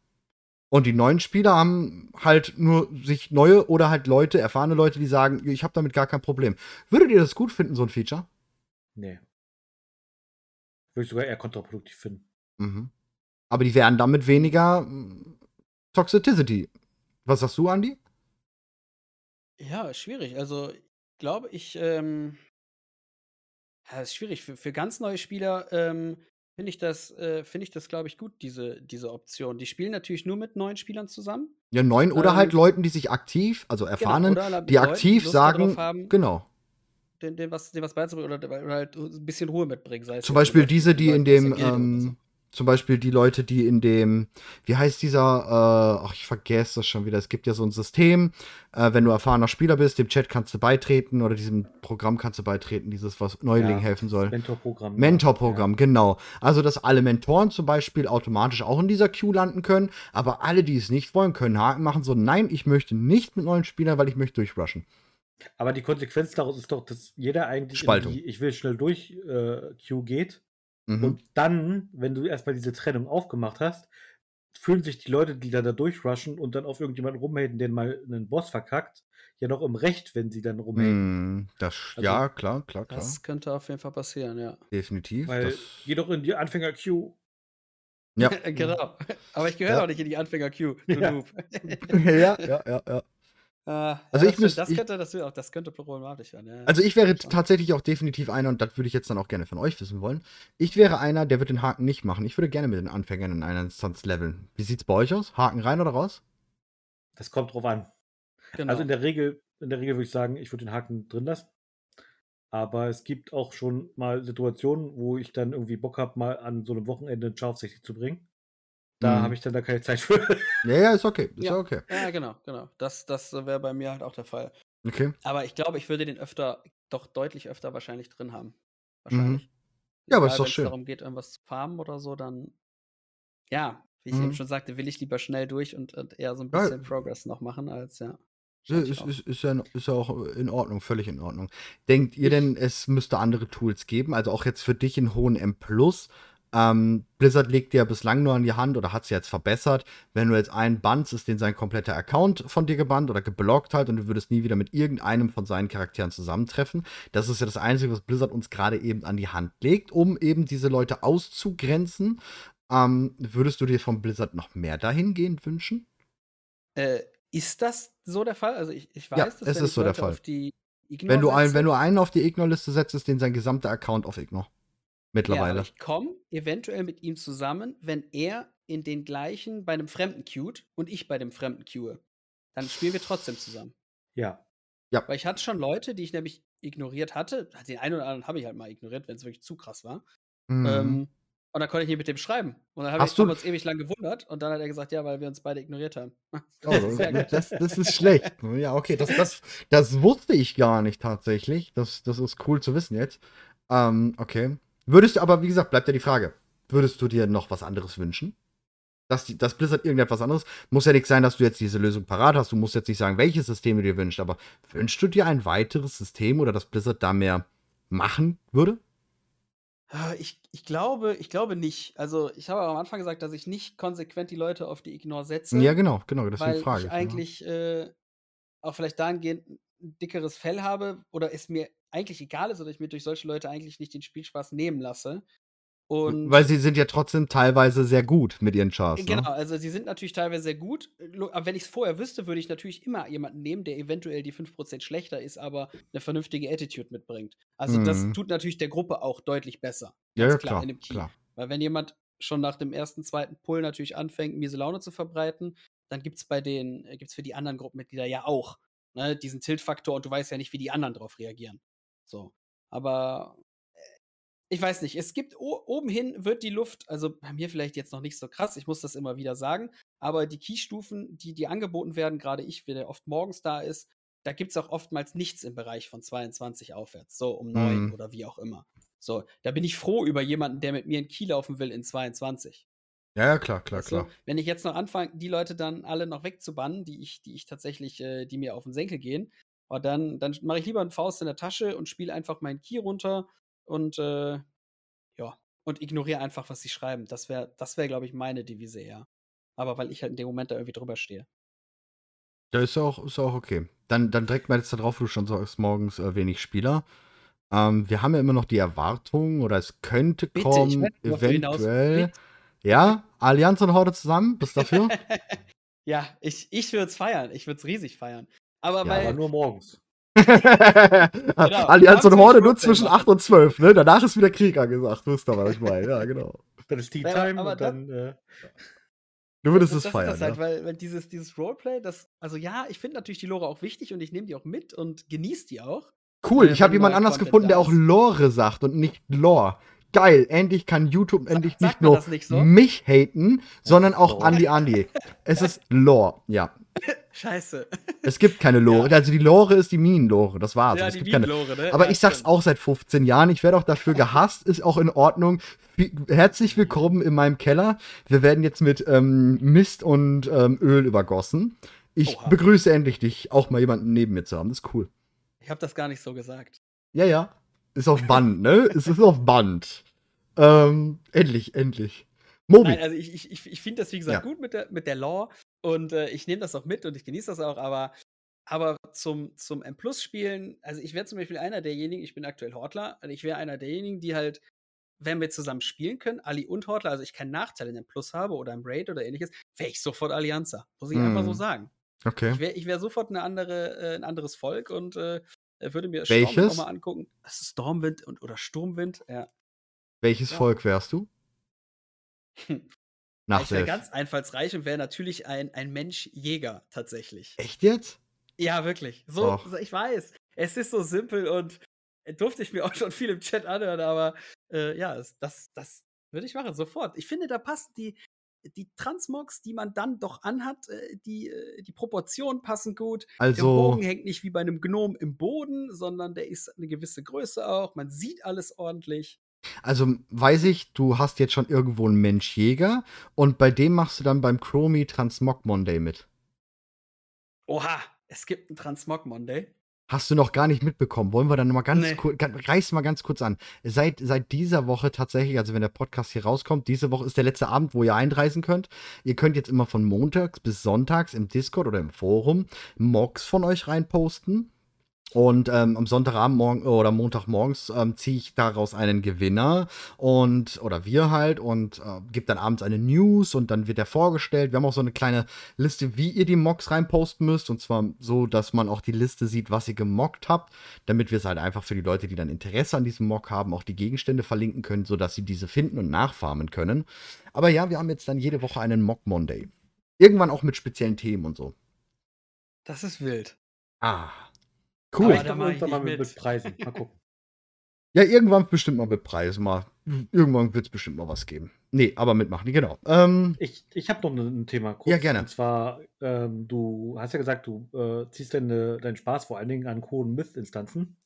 Und die neuen Spieler haben halt nur sich neue oder halt Leute, erfahrene Leute, die sagen, ich habe damit gar kein Problem. Würdet ihr das gut finden, so ein Feature? Nee. Würde ich sogar eher kontraproduktiv finden. Mhm. Aber die wären damit weniger Toxicity. Was sagst du, Andy? Ja, schwierig. Also, glaube ich, ähm, ja, das ist schwierig. Für, für ganz neue Spieler, ähm, finde ich das, äh, finde ich das, glaube ich, gut, diese, diese Option. Die spielen natürlich nur mit neuen Spielern zusammen. Ja, neuen oder ähm, halt Leuten, die sich aktiv, also erfahren, genau, die Leuten, aktiv die sagen, haben, genau. Den, den, was, den was beizubringen oder, oder halt ein bisschen Ruhe mitbringen. Sei zum Beispiel diese, die in dem, ähm, so. Zum Beispiel die Leute, die in dem, wie heißt dieser, äh, ach, ich vergesse das schon wieder, es gibt ja so ein System, äh, wenn du erfahrener Spieler bist, dem Chat kannst du beitreten oder diesem Programm kannst du beitreten, dieses, was Neulingen ja, helfen soll. Mentorprogramm. Mentorprogramm, ja. Genau. Also, dass alle Mentoren zum Beispiel automatisch auch in dieser Queue landen können, aber alle, die es nicht wollen, können Haken machen, so, nein, ich möchte nicht mit neuen Spielern, weil ich möchte durchrushen. Aber die Konsequenz daraus ist doch, dass jeder eigentlich Spaltung. In die ich will schnell durch äh, Queue geht. Mhm. Und dann, wenn du erstmal diese Trennung aufgemacht hast, fühlen sich die Leute, die da, da durchrushen und dann auf irgendjemanden rumhaten, den mal einen Boss verkackt, ja noch im Recht, wenn sie dann rumhaten. Mm, das, also, ja, klar, klar, klar. Das könnte auf jeden Fall passieren, ja. Definitiv. Weil, geh doch in die Anfänger-Queue. Ja. Genau. Aber ich gehöre ja. auch nicht in die Anfänger-Queue. Ja. ja, ja, ja, ja. Also, also ich müsste, das könnte, das, auch, das könnte problematisch werden. Ja, also ich wäre schon. tatsächlich auch definitiv einer, und das würde ich jetzt dann auch gerne von euch wissen wollen. Ich wäre einer, der wird den Haken nicht machen. Ich würde gerne mit den Anfängern in einer Instanz leveln. Wie sieht's bei euch aus? Haken rein oder raus? Das kommt drauf an. Genau. Also in der Regel, in der Regel würde ich sagen, ich würde den Haken drin lassen. Aber es gibt auch schon mal Situationen, wo ich dann irgendwie Bock habe, mal an so einem Wochenende einen Scharfsichtig zu bringen. Da mhm. habe ich dann da keine Zeit für. Ja, ja, ist okay. Ist ja. okay. Ja, genau, genau. Das, das wäre bei mir halt auch der Fall. Okay. Aber ich glaube, ich würde den öfter, doch deutlich öfter wahrscheinlich drin haben. Wahrscheinlich. Mhm. Ja, aber egal, ist doch schön. Wenn es darum geht, irgendwas zu farmen oder so, dann, ja, wie ich mhm. eben schon sagte, will ich lieber schnell durch und, und eher so ein bisschen ja. Progress noch machen, als, ja. Ist, ist, ist, ja, ist ja auch in Ordnung, völlig in Ordnung. Denkt ihr denn, es müsste andere Tools geben? Also auch jetzt für dich in hohen M-Plus, Ähm, Blizzard legt dir ja bislang nur an die Hand oder hat sie jetzt verbessert, wenn du jetzt einen bannst, ist denen sein kompletter Account von dir gebannt oder geblockt halt und du würdest nie wieder mit irgendeinem von seinen Charakteren zusammentreffen. Das ist ja das Einzige, was Blizzard uns gerade eben an die Hand legt, um eben diese Leute auszugrenzen. Ähm, würdest du dir von Blizzard noch mehr dahingehend wünschen? Äh, ist das so der Fall? Also ich, ich weiß, ja, dass es wenn ist so Leute der Fall. Auf die Ignore wenn, du ein, wenn du einen auf die Ignore-Liste setzt, ist denen sein gesamter Account auf Ignore. Mittlerweile. Ja, ich komme eventuell mit ihm zusammen, wenn er in den gleichen bei einem Fremden queuet und ich bei dem Fremden queue. Dann spielen wir trotzdem zusammen. Ja. Ja. Weil ich hatte schon Leute, die ich nämlich ignoriert hatte. Den einen oder anderen habe ich halt mal ignoriert, wenn es wirklich zu krass war. Mhm. Ähm, und dann konnte ich nicht mit dem schreiben. Und dann habe ich uns ewig lang gewundert. Und dann hat er gesagt, ja, weil wir uns beide ignoriert haben. Das, oh, ist, das, das ist schlecht. Ja, okay, das, das, das wusste ich gar nicht tatsächlich. Das, das ist cool zu wissen jetzt. Ähm, okay. Würdest du, aber wie gesagt, bleibt ja die Frage, würdest du dir noch was anderes wünschen? Dass, die, dass Blizzard irgendetwas anderes, muss ja nicht sein, dass du jetzt diese Lösung parat hast. Du musst jetzt nicht sagen, welches System du dir wünschst, aber wünschst du dir ein weiteres System oder dass Blizzard da mehr machen würde? Ich, ich glaube, ich glaube nicht. Also, ich habe am Anfang gesagt, dass ich nicht konsequent die Leute auf die Ignore setze. Ja, genau, genau, deswegen frage ich. Weil ich eigentlich äh, auch vielleicht dahingehend ein dickeres Fell habe oder es mir eigentlich egal ist oder ich mir durch solche Leute eigentlich nicht den Spielspaß nehmen lasse. Und weil sie sind ja trotzdem teilweise sehr gut mit ihren Charts. Genau, ne? Also sie sind natürlich teilweise sehr gut. Aber wenn ich es vorher wüsste, würde ich natürlich immer jemanden nehmen, der eventuell die fünf Prozent schlechter ist, aber eine vernünftige Attitude mitbringt. Also mhm. das tut natürlich der Gruppe auch deutlich besser. Ja, ja, klar, klar, in dem Team. Klar. Weil wenn jemand schon nach dem ersten, zweiten Pull natürlich anfängt, miese Laune zu verbreiten, dann gibt es bei den, gibt's für die anderen Gruppenmitglieder ja auch, ne, diesen Tilt-Faktor und du weißt ja nicht, wie die anderen drauf reagieren. So, aber ich weiß nicht, es gibt, o- oben hin wird die Luft, also bei mir vielleicht jetzt noch nicht so krass, ich muss das immer wieder sagen, aber die Keystufen, die, die angeboten werden, gerade ich, der oft morgens da ist, da gibt es auch oftmals nichts im Bereich von zweiundzwanzig aufwärts, so um neun mhm. oder wie auch immer. So, da bin ich froh über jemanden, der mit mir in Key laufen will in zweiundzwanzig. Ja, ja, klar, klar, also, klar. Wenn ich jetzt noch anfange, die Leute dann alle noch wegzubannen, die ich, die ich tatsächlich, äh, die mir auf den Senkel gehen, aber dann, dann mache ich lieber einen Faust in der Tasche und spiele einfach meinen Key runter. Und äh, ja, und ignoriere einfach, was sie schreiben. Das wäre, das wäre, glaube ich, meine Devise eher. Aber weil ich halt in dem Moment da irgendwie drüber stehe. Ja, ist ja auch, ist auch okay. Dann, dann direkt mal jetzt da drauf, du schon sagst, morgens äh, wenig Spieler. Ähm, wir haben ja immer noch die Erwartung, oder es könnte Bitte, kommen, ich eventuell. Ja, Allianz und Horde zusammen, bist du dafür? Ja, ich, ich würde es feiern. Ich würde es riesig feiern. Aber, ja, weil, aber nur morgens. Genau. Allianz und Horde nur zwischen acht und zwölf, ne? Danach ist wieder Krieg angesagt, wisst ihr, was ich meine. Ja, genau. Dann ist Tea Time und dann. Äh, du würdest es feiern. Das ist das halt, ja? weil, weil dieses, dieses Roleplay, das, also ja, ich finde natürlich die Lore auch wichtig und ich nehme die auch mit und genieße die auch. Cool, ich habe jemand anders Content gefunden, der auch Lore sagt und nicht Lore. Geil, endlich kann YouTube endlich Sa- nicht nur nicht so? mich haten, sondern oh, auch Andi Andi. Es ist Lore, ja. Scheiße. Es gibt keine Lore. Ja. Also die Lore ist die Minenlore, das war's. Ja, es die gibt keine Lore, ne? Aber ja, ich sag's stimmt. auch seit fünfzehn Jahren, ich werde auch dafür gehasst, ist auch in Ordnung. Herzlich willkommen in meinem Keller. Wir werden jetzt mit ähm, Mist und ähm, Öl übergossen. Ich Oha. begrüße endlich dich, auch mal jemanden neben mir zu haben. Das ist cool. Ich habe das gar nicht so gesagt. Ja, ja. Ist auf Band, ne? Es ist auf Band. Ähm, endlich, endlich. Mobi. Nein, also ich, ich, ich finde das, wie gesagt, ja. gut mit der, mit der Lore. Und äh, ich nehme das auch mit und ich genieße das auch, aber, aber zum, zum M-Plus-Spielen, also ich wäre zum Beispiel einer derjenigen, ich bin aktuell Hortler, also ich wäre einer derjenigen, die halt, wenn wir zusammen spielen können, Ali und Hortler, also ich keinen Nachteil in M-Plus habe oder im Raid oder ähnliches, wäre ich sofort Allianzer. Muss ich mm. einfach so sagen. Okay. Ich wäre ich wär sofort eine andere, äh, ein anderes Volk und äh, würde mir Stormwind auch mal angucken. Das ist Stormwind und, oder Sturmwind, ja. Welches ja. Volk wärst du? Nach ich wäre ganz einfallsreich und wäre natürlich ein, ein Mensch-Jäger tatsächlich. Echt jetzt? Ja, wirklich. So, Och. ich weiß. Es ist so simpel und durfte ich mir auch schon viel im Chat anhören, aber äh, ja, das, das würde ich machen, sofort. Ich finde, da passen die, die Transmogs, die man dann doch anhat, die, die Proportionen passen gut. Also, der Bogen hängt nicht wie bei einem Gnom im Boden, sondern der ist eine gewisse Größe auch. Man sieht alles ordentlich. Also weiß ich, du hast jetzt schon irgendwo einen Menschjäger und bei dem machst du dann beim Chromie Transmog Monday mit. Oha, es gibt einen Transmog Monday. Hast du noch gar nicht mitbekommen. Wollen wir dann mal ganz nee. kurz, reiß mal ganz kurz an. Seit, seit dieser Woche tatsächlich, also wenn der Podcast hier rauskommt, diese Woche ist der letzte Abend, wo ihr einreisen könnt. Ihr könnt jetzt immer von montags bis sonntags im Discord oder im Forum Mogs von euch reinposten. Und ähm, am Sonntagabend morgen oder Montagmorgens ähm, ziehe ich daraus einen Gewinner und oder wir halt und äh, gebe dann abends eine News und dann wird der vorgestellt. Wir haben auch so eine kleine Liste, wie ihr die Mocks reinposten müsst und zwar so, dass man auch die Liste sieht, was ihr gemockt habt, damit wir es halt einfach für die Leute, die dann Interesse an diesem Mock haben, auch die Gegenstände verlinken können, sodass sie diese finden und nachfarmen können. Aber ja, wir haben jetzt dann jede Woche einen Mock Monday. Irgendwann auch mit speziellen Themen und so. Das ist wild. Ah. Cool. Aber da mache ich mal mit. mit Preisen. Mal gucken. Ja, irgendwann bestimmt mal mit Preisen. Mal. Irgendwann wird es bestimmt mal was geben. Nee, aber mitmachen, genau. Ähm, ich ich habe noch ein Thema kurz. Ja, gerne. Und zwar, ähm, du hast ja gesagt, du äh, ziehst deine, deinen Spaß vor allen Dingen an hohen Myth-Instanzen.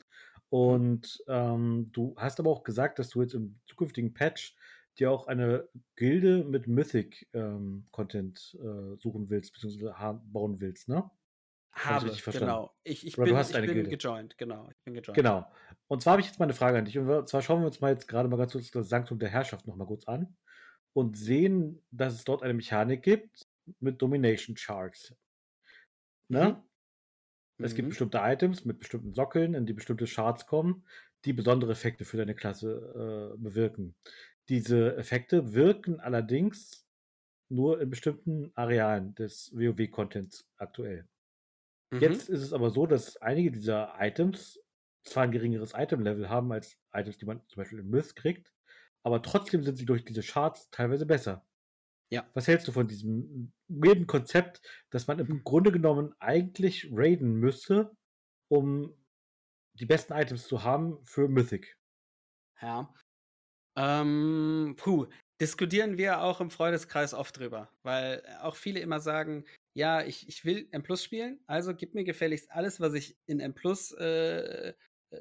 Und ähm, du hast aber auch gesagt, dass du jetzt im zukünftigen Patch dir auch eine Gilde mit Mythic-Content ähm, äh, suchen willst, beziehungsweise bauen willst, ne? Habe ich, genau. Ich, ich bin, du hast ich eine bin Gilde. gejoint, genau. Ich bin gejoint. Genau. Und zwar habe ich jetzt mal eine Frage an dich. Und zwar schauen wir uns mal jetzt gerade mal ganz kurz das Sanktum der Herrschaft nochmal kurz an und sehen, dass es dort eine Mechanik gibt mit Domination Shards. Ne? Mhm. Es gibt bestimmte Items mit bestimmten Sockeln, in die bestimmte Shards kommen, die besondere Effekte für deine Klasse äh, bewirken. Diese Effekte wirken allerdings nur in bestimmten Arealen des WoW-Contents aktuell. Jetzt mhm. ist es aber so, dass einige dieser Items zwar ein geringeres Item-Level haben als Items, die man zum Beispiel in Myth kriegt, aber trotzdem sind sie durch diese Charts teilweise besser. Ja. Was hältst du von diesem weirden Konzept, dass man im Grunde genommen eigentlich raiden müsste, um die besten Items zu haben für Mythic? Ja. Ähm, puh. Diskutieren wir auch im Freundeskreis oft drüber, weil auch viele immer sagen, ja, ich, ich will M-Plus spielen, also gib mir gefälligst alles, was ich in M-Plus, äh,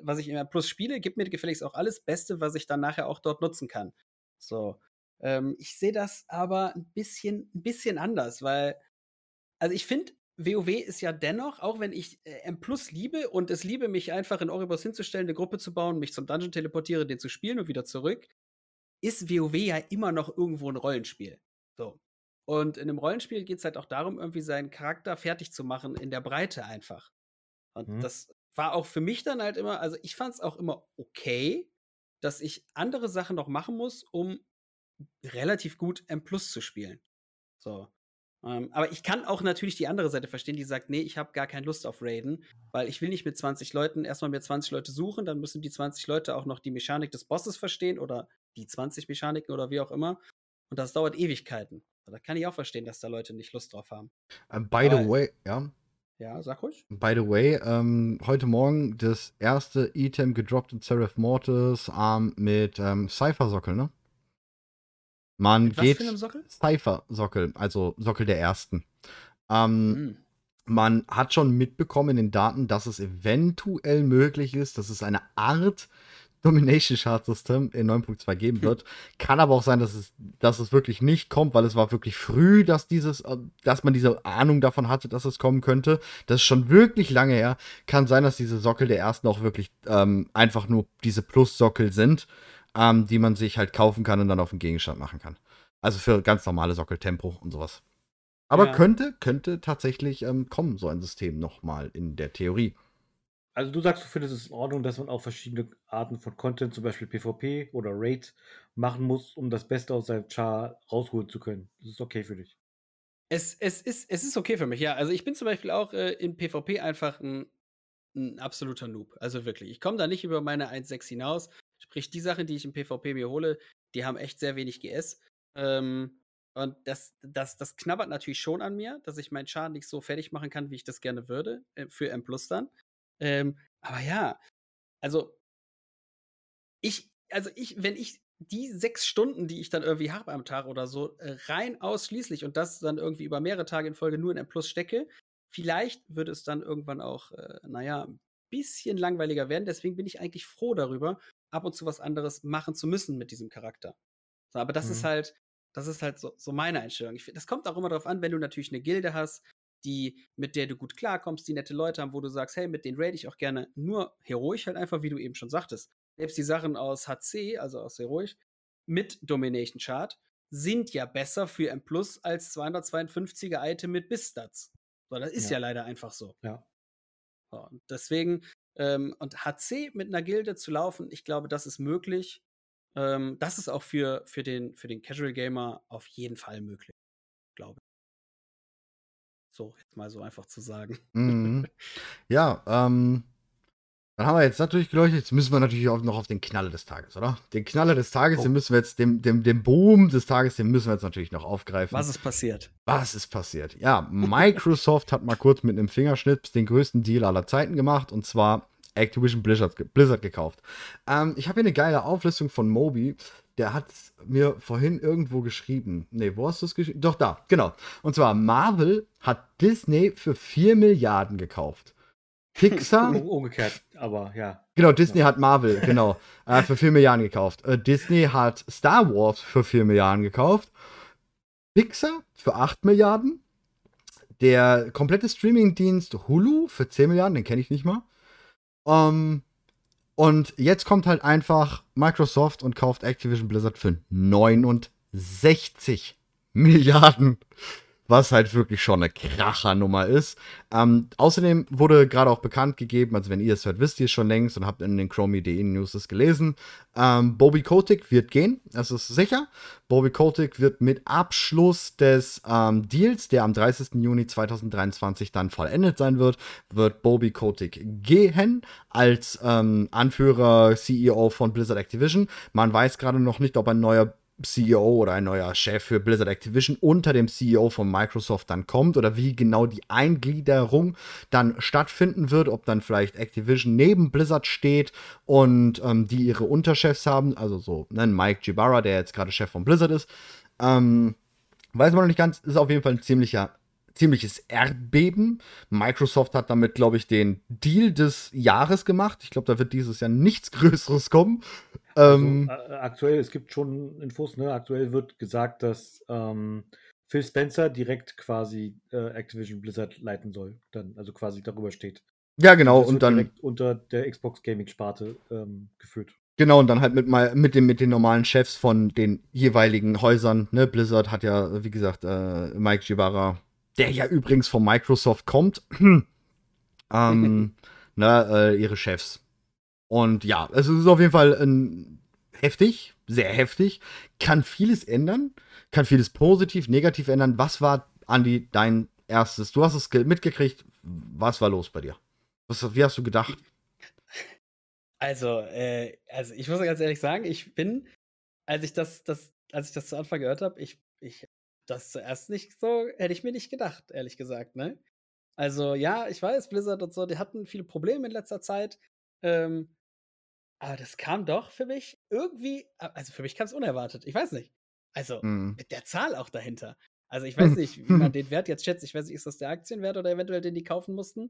was ich in M-Plus spiele, gib mir gefälligst auch alles Beste, was ich dann nachher auch dort nutzen kann. So, ähm, ich sehe das aber ein bisschen, ein bisschen anders, weil, also ich finde, WoW ist ja dennoch, auch wenn ich äh, M-Plus liebe und es liebe, mich einfach in Oribos hinzustellen, eine Gruppe zu bauen, mich zum Dungeon teleportiere, den zu spielen und wieder zurück, ist WoW ja immer noch irgendwo ein Rollenspiel. So. Und in einem Rollenspiel geht es halt auch darum, irgendwie seinen Charakter fertig zu machen in der Breite einfach. Und mhm. das war auch für mich dann halt immer, also ich fand es auch immer okay, dass ich andere Sachen noch machen muss, um relativ gut M+ zu spielen. So. Ähm, aber ich kann auch natürlich die andere Seite verstehen, die sagt, nee, ich habe gar keine Lust auf Raiden, weil ich will nicht mit zwanzig Leuten, erstmal mit zwanzig Leute suchen, dann müssen die zwanzig Leute auch noch die Mechanik des Bosses verstehen oder die zwanzig Mechaniken oder wie auch immer. Und das dauert Ewigkeiten. Da kann ich auch verstehen, dass da Leute nicht Lust drauf haben. Um, by the Aber, way, ja. Ja, sag ruhig. By the way, ähm, heute Morgen das erste Item gedroppt in Seraph Mortis ähm, mit ähm, Cypher-Sockel, ne? Man mit geht. Was für einem Sockel? Cypher-Sockel, also Sockel der ersten. Ähm, mhm. Man hat schon mitbekommen in den Daten, dass es eventuell möglich ist, dass es eine Art Domination Shard System in neun Punkt zwei geben wird. Kann aber auch sein, dass es, dass es wirklich nicht kommt, weil es war wirklich früh, dass dieses, dass man diese Ahnung davon hatte, dass es kommen könnte. Das ist schon wirklich lange her. Kann sein, dass diese Sockel der ersten auch wirklich ähm, einfach nur diese Plus-Sockel sind, ähm, die man sich halt kaufen kann und dann auf den Gegenstand machen kann. Also für ganz normale Sockel, Tempo und sowas. Aber ja. könnte, könnte tatsächlich ähm, kommen, so ein System nochmal in der Theorie. Also du sagst, du findest es in Ordnung, dass man auch verschiedene Arten von Content, zum Beispiel PvP oder Raid, machen muss, um das Beste aus seinem Char rausholen zu können. Das ist okay für dich. Es, es, ist, es ist okay für mich, ja. Also ich bin zum Beispiel auch äh, in PvP einfach ein, ein absoluter Noob. Also wirklich. Ich komme da nicht über meine eins Komma sechs hinaus. Sprich, die Sachen, die ich im PvP mir hole, die haben echt sehr wenig G S. Ähm, und das, das, das knabbert natürlich schon an mir, dass ich meinen Char nicht so fertig machen kann, wie ich das gerne würde, äh, für M+ dann. Ähm, aber ja, also ich, also ich, wenn ich die sechs Stunden, die ich dann irgendwie habe am Tag oder so, rein ausschließlich und das dann irgendwie über mehrere Tage in Folge nur in M+ stecke, vielleicht würde es dann irgendwann auch, äh, naja, ein bisschen langweiliger werden. Deswegen bin ich eigentlich froh darüber, ab und zu was anderes machen zu müssen mit diesem Charakter. So, aber das mhm. ist halt, das ist halt so, so meine Einstellung. Ich, das kommt auch immer darauf an, wenn du natürlich eine Gilde hast, die, mit der du gut klarkommst, die nette Leute haben, wo du sagst, hey, mit denen raid ich auch gerne, nur heroisch halt einfach, wie du eben schon sagtest. Selbst die Sachen aus H C, also aus heroisch, mit Domination Chart, sind ja besser für M+ als zweihundertzweiundfünfziger Item mit Bis-Stats. So, das ist ja. ja leider einfach so. Ja. So, und deswegen, ähm, und H C mit einer Gilde zu laufen, ich glaube, das ist möglich. Ähm, das ist auch für, für, den, für den Casual Gamer auf jeden Fall möglich, glaube ich. So, jetzt mal so einfach zu sagen. Mhm. Ja, ähm, Dann haben wir jetzt natürlich geleuchtet. Jetzt müssen wir natürlich auch noch auf den Knaller des Tages, oder? Den Knaller des Tages, oh. den müssen wir jetzt, dem, dem, dem Boom des Tages, den müssen wir jetzt natürlich noch aufgreifen. Was ist passiert? Was ist passiert? Ja, Microsoft hat mal kurz mit einem Fingerschnips den größten Deal aller Zeiten gemacht, und zwar Activision Blizzard, Blizzard gekauft. Ähm, ich habe hier eine geile Auflistung von Mobi. Der hat mir vorhin irgendwo geschrieben. Ne, wo hast du es geschrieben? Doch, da, genau. Und zwar, Marvel hat Disney für vier Milliarden gekauft. Pixar? Umgekehrt, aber ja. Genau, Disney ja. hat Marvel, genau, äh, für vier Milliarden gekauft. Äh, Disney hat Star Wars für vier Milliarden gekauft. Pixar für acht Milliarden. Der komplette Streamingdienst Hulu für zehn Milliarden, den kenne ich nicht mal. Ähm, und jetzt kommt halt einfach Microsoft und kauft Activision Blizzard für neunundsechzig Milliarden. Was halt wirklich schon eine Krachernummer ist. Ähm, außerdem wurde gerade auch bekannt gegeben, also wenn ihr es hört, wisst ihr es schon längst und habt in den Chromie.de News das gelesen. Ähm, Bobby Kotick wird gehen, das ist sicher. Bobby Kotick wird mit Abschluss des ähm, Deals, der am dreißigsten Juni zweitausenddreiundzwanzig dann vollendet sein wird, wird Bobby Kotick gehen als ähm, Anführer, C E O von Blizzard Activision. Man weiß gerade noch nicht, ob ein neuer C E O oder ein neuer Chef für Blizzard Activision unter dem C E O von Microsoft dann kommt oder wie genau die Eingliederung dann stattfinden wird, ob dann vielleicht Activision neben Blizzard steht und ähm, die ihre Unterchefs haben, also so, ne, Mike Ybarra, der jetzt gerade Chef von Blizzard ist, ähm, weiß man noch nicht ganz, ist auf jeden Fall ein ziemlicher ziemliches Erdbeben. Microsoft hat damit, glaube ich, den Deal des Jahres gemacht. Ich glaube, da wird dieses Jahr nichts Größeres kommen. Also, ähm, aktuell, es gibt schon Infos, ne? Aktuell wird gesagt, dass ähm, Phil Spencer direkt quasi äh, Activision Blizzard leiten soll, dann, also quasi darüber steht. Ja, genau. Und, und dann direkt unter der Xbox Gaming Sparte ähm, geführt. Genau, und dann halt mit, mal, mit, dem, mit den normalen Chefs von den jeweiligen Häusern. Ne? Blizzard hat ja, wie gesagt, äh, Mike Ybarra, der ja übrigens von Microsoft kommt, ähm, na, äh, ihre Chefs. Und ja, es ist auf jeden Fall ein heftig, sehr heftig. Kann vieles ändern, kann vieles positiv, negativ ändern. Was war, Andi, dein erstes? Du hast es mitgekriegt. Was war los bei dir? Was, wie hast du gedacht? Also, äh, also ich muss ganz ehrlich sagen, ich bin, als ich das, das, als ich das zu Anfang gehört habe, ich, ich das zuerst nicht so, hätte ich mir nicht gedacht, ehrlich gesagt, ne? Also, ja, ich weiß, Blizzard und so, die hatten viele Probleme in letzter Zeit, ähm, aber das kam doch für mich irgendwie, also für mich kam es unerwartet, ich weiß nicht. Also, mhm. mit der Zahl auch dahinter. Also, ich weiß nicht, wie man den Wert jetzt schätzt, ich weiß nicht, ist das der Aktienwert oder eventuell den die kaufen mussten?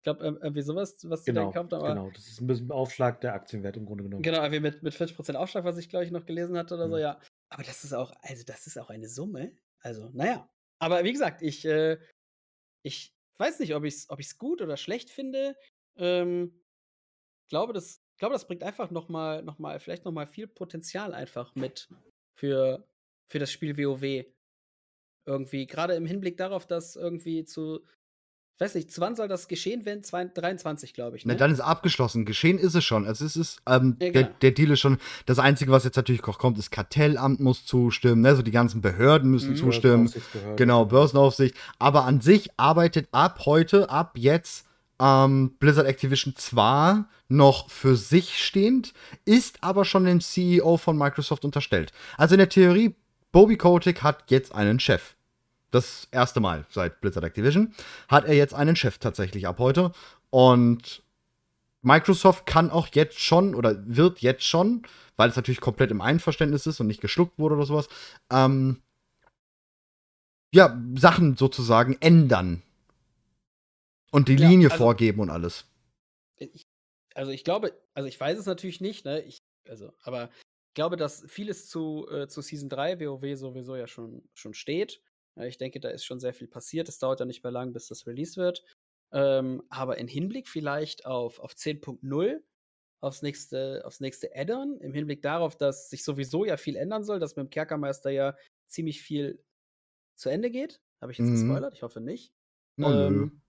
Ich glaube, irgendwie sowas, was genau, die da gekauft haben. Aber genau, das ist ein bisschen Aufschlag der Aktienwert im Grunde genommen. Genau, irgendwie mit, mit vierzig Prozent Aufschlag, was ich, glaube ich, noch gelesen hatte oder mhm. so, ja. Aber das ist auch, also, das ist auch eine Summe. Also, naja. Aber wie gesagt, ich, äh, ich weiß nicht, ob ich es ob ich's gut oder schlecht finde. Ähm, glaube, das, glaube, das bringt einfach noch mal, noch mal, vielleicht noch mal viel Potenzial einfach mit für, für das Spiel WoW. Irgendwie, gerade im Hinblick darauf, dass irgendwie zu, ich weiß nicht, wann soll das geschehen werden? dreiundzwanzig, glaube ich. Ne? Na, dann ist abgeschlossen. Geschehen ist es schon. Also es ist, ähm, ja, genau. der, der Deal ist schon. Das Einzige, was jetzt natürlich auch kommt, ist, Kartellamt muss zustimmen. Ne? So die ganzen Behörden müssen mhm. zustimmen. Genau, Börsenaufsicht. Aber an sich arbeitet ab heute, ab jetzt ähm, Blizzard Activision zwar noch für sich stehend, ist aber schon dem C E O von Microsoft unterstellt. Also in der Theorie, Bobby Kotick hat jetzt einen Chef. Das erste Mal seit Blizzard Activision hat er jetzt einen Chef tatsächlich ab heute. Und Microsoft kann auch jetzt schon oder wird jetzt schon, weil es natürlich komplett im Einverständnis ist und nicht geschluckt wurde oder sowas, ähm, ja, Sachen sozusagen ändern. Und die ja, Linie also, vorgeben und alles. Ich, also ich glaube, also ich weiß es natürlich nicht, ne? Ich, also, aber ich glaube, dass vieles zu, äh, zu Season drei WoW sowieso ja schon, schon steht. Ich denke, da ist schon sehr viel passiert. Es dauert ja nicht mehr lang, bis das Release wird. Ähm, aber in Hinblick vielleicht auf, auf zehn Punkt null, aufs nächste, aufs nächste Add-on, im Hinblick darauf, dass sich sowieso ja viel ändern soll, dass mit dem Kerkermeister ja ziemlich viel zu Ende geht. Habe ich jetzt mhm. gespoilert? Ich hoffe nicht. Oh, ähm,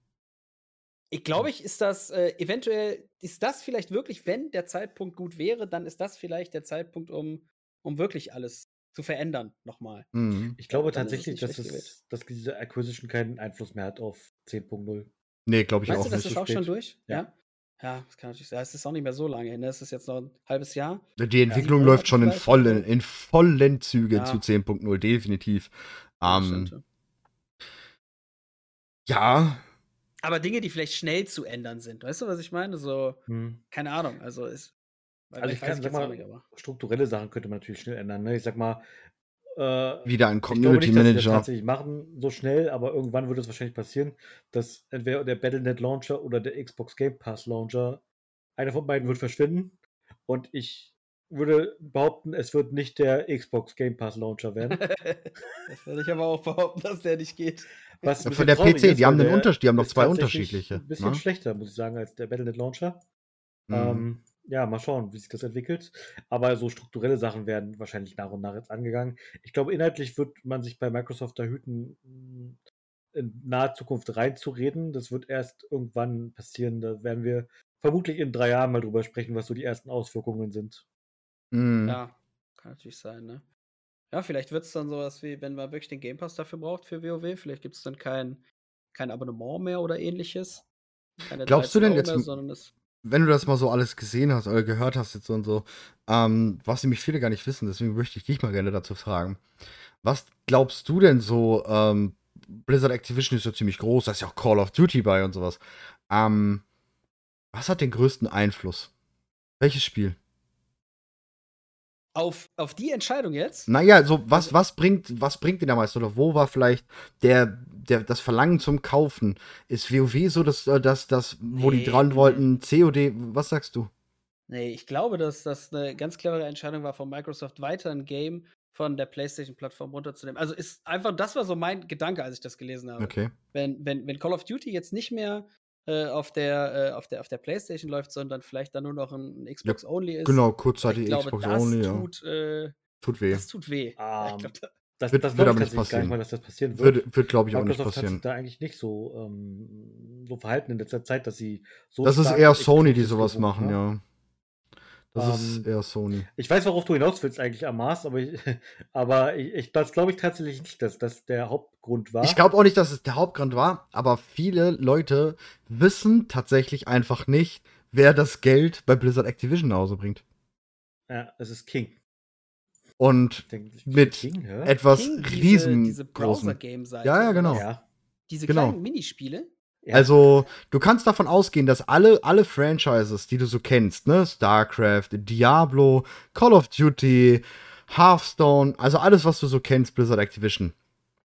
ich glaube, ich ist das äh, eventuell, ist das vielleicht wirklich, wenn der Zeitpunkt gut wäre, dann ist das vielleicht der Zeitpunkt, um, um wirklich alles zu verändern nochmal. Mhm. Ich glaube tatsächlich, dass, es, dass diese Acquisition keinen Einfluss mehr hat auf zehn Punkt null. Nee, glaube ich weißt auch du, nicht. Weißt du, das ist auch schon durch? Ja. ja. Ja, das kann natürlich sein. Es ist auch nicht mehr so lange hin. Es ist jetzt noch ein halbes Jahr. Die Entwicklung ja, läuft schon in vollen, in vollen Zügen ja. zu zehn Punkt null, definitiv. Ähm, ja. Aber Dinge, die vielleicht schnell zu ändern sind. Weißt du, was ich meine? So, hm. keine Ahnung. Also, ist, also ich, ich kann, sag mal, nicht, aber strukturelle Sachen könnte man natürlich schnell ändern. Ne? Ich sag mal, Äh, wieder ein Community Manager. Ich glaube nicht, dass sie das tatsächlich machen, so schnell, aber irgendwann würde es wahrscheinlich passieren, dass entweder der Battle dot net Launcher oder der Xbox Game Pass Launcher, einer von beiden wird verschwinden, und ich würde behaupten, es wird nicht der Xbox Game Pass Launcher werden. Das würde ich aber auch behaupten, dass der nicht geht. Was von der P C, ist, die haben einen Unterschied, die haben noch zwei unterschiedliche. Ein bisschen ne? schlechter, muss ich sagen, als der Battle dot net Launcher. Mhm. Ähm, Ja, mal schauen, wie sich das entwickelt. Aber so strukturelle Sachen werden wahrscheinlich nach und nach jetzt angegangen. Ich glaube, inhaltlich wird man sich bei Microsoft da hüten, in naher Zukunft reinzureden. Das wird erst irgendwann passieren. Da werden wir vermutlich in drei Jahren mal drüber sprechen, was so die ersten Auswirkungen sind. Mhm. Ja, kann natürlich sein, ne? Ja, vielleicht wird es dann sowas wie, wenn man wirklich den Game Pass dafür braucht für WoW, vielleicht gibt es dann kein, kein Abonnement mehr oder ähnliches. Keine Glaubst du denn jetzt... Mehr, sondern es wenn du das mal so alles gesehen hast oder gehört hast jetzt und so, ähm, was nämlich viele gar nicht wissen, deswegen möchte ich dich mal gerne dazu fragen. Was glaubst du denn so, ähm, Blizzard Activision ist ja ziemlich groß, da ist ja auch Call of Duty bei und sowas. Ähm, was hat den größten Einfluss? Welches Spiel? Auf, auf die Entscheidung jetzt? Naja, so was, was bringt, was bringt den am meisten? Oder wo war vielleicht der, der, das Verlangen zum Kaufen? Ist WoW so, dass, dass, dass wo nee, die dran wollten, C O D, was sagst du? Nee, ich glaube, dass das eine ganz clevere Entscheidung war von Microsoft, weiter ein Game von der PlayStation-Plattform runterzunehmen. Also ist einfach, das war so mein Gedanke, als ich das gelesen habe. Okay. Wenn, wenn, wenn Call of Duty jetzt nicht mehr Auf der, äh, auf der auf der PlayStation läuft, sondern vielleicht dann nur noch ein Xbox ja, Only ist. Genau, kurzzeitig Xbox das Only, tut, ja. Äh, tut weh. Das tut weh. Um, glaub, das wird, das wird aber nicht passieren. Nicht mal, dass das passieren wird, wird, wird glaube ich, Microsoft auch nicht passieren. Hat sich da eigentlich nicht so, ähm, so verhalten in letzter Zeit, dass sie so. Das ist eher Sony, die sowas machen, ja. ja. Das um, ist eher Sony. Ich weiß, worauf du hinaus willst eigentlich am Mars, aber ich, aber ich, ich, das glaube ich tatsächlich nicht, dass das der Hauptgrund war. Ich glaube auch nicht, dass es der Hauptgrund war, aber viele Leute wissen tatsächlich einfach nicht, wer das Geld bei Blizzard Activision nach Hause bringt. Ja, es ist King. Und denke, mit King, ja? etwas King, diese, riesengroßen. Diese Browser-Game-Seite. Ja, ja, genau. Ja. Diese kleinen genau. Minispiele. Ja. Also, du kannst davon ausgehen, dass alle, alle Franchises, die du so kennst, ne, StarCraft, Diablo, Call of Duty, Hearthstone, also alles, was du so kennst, Blizzard Activision,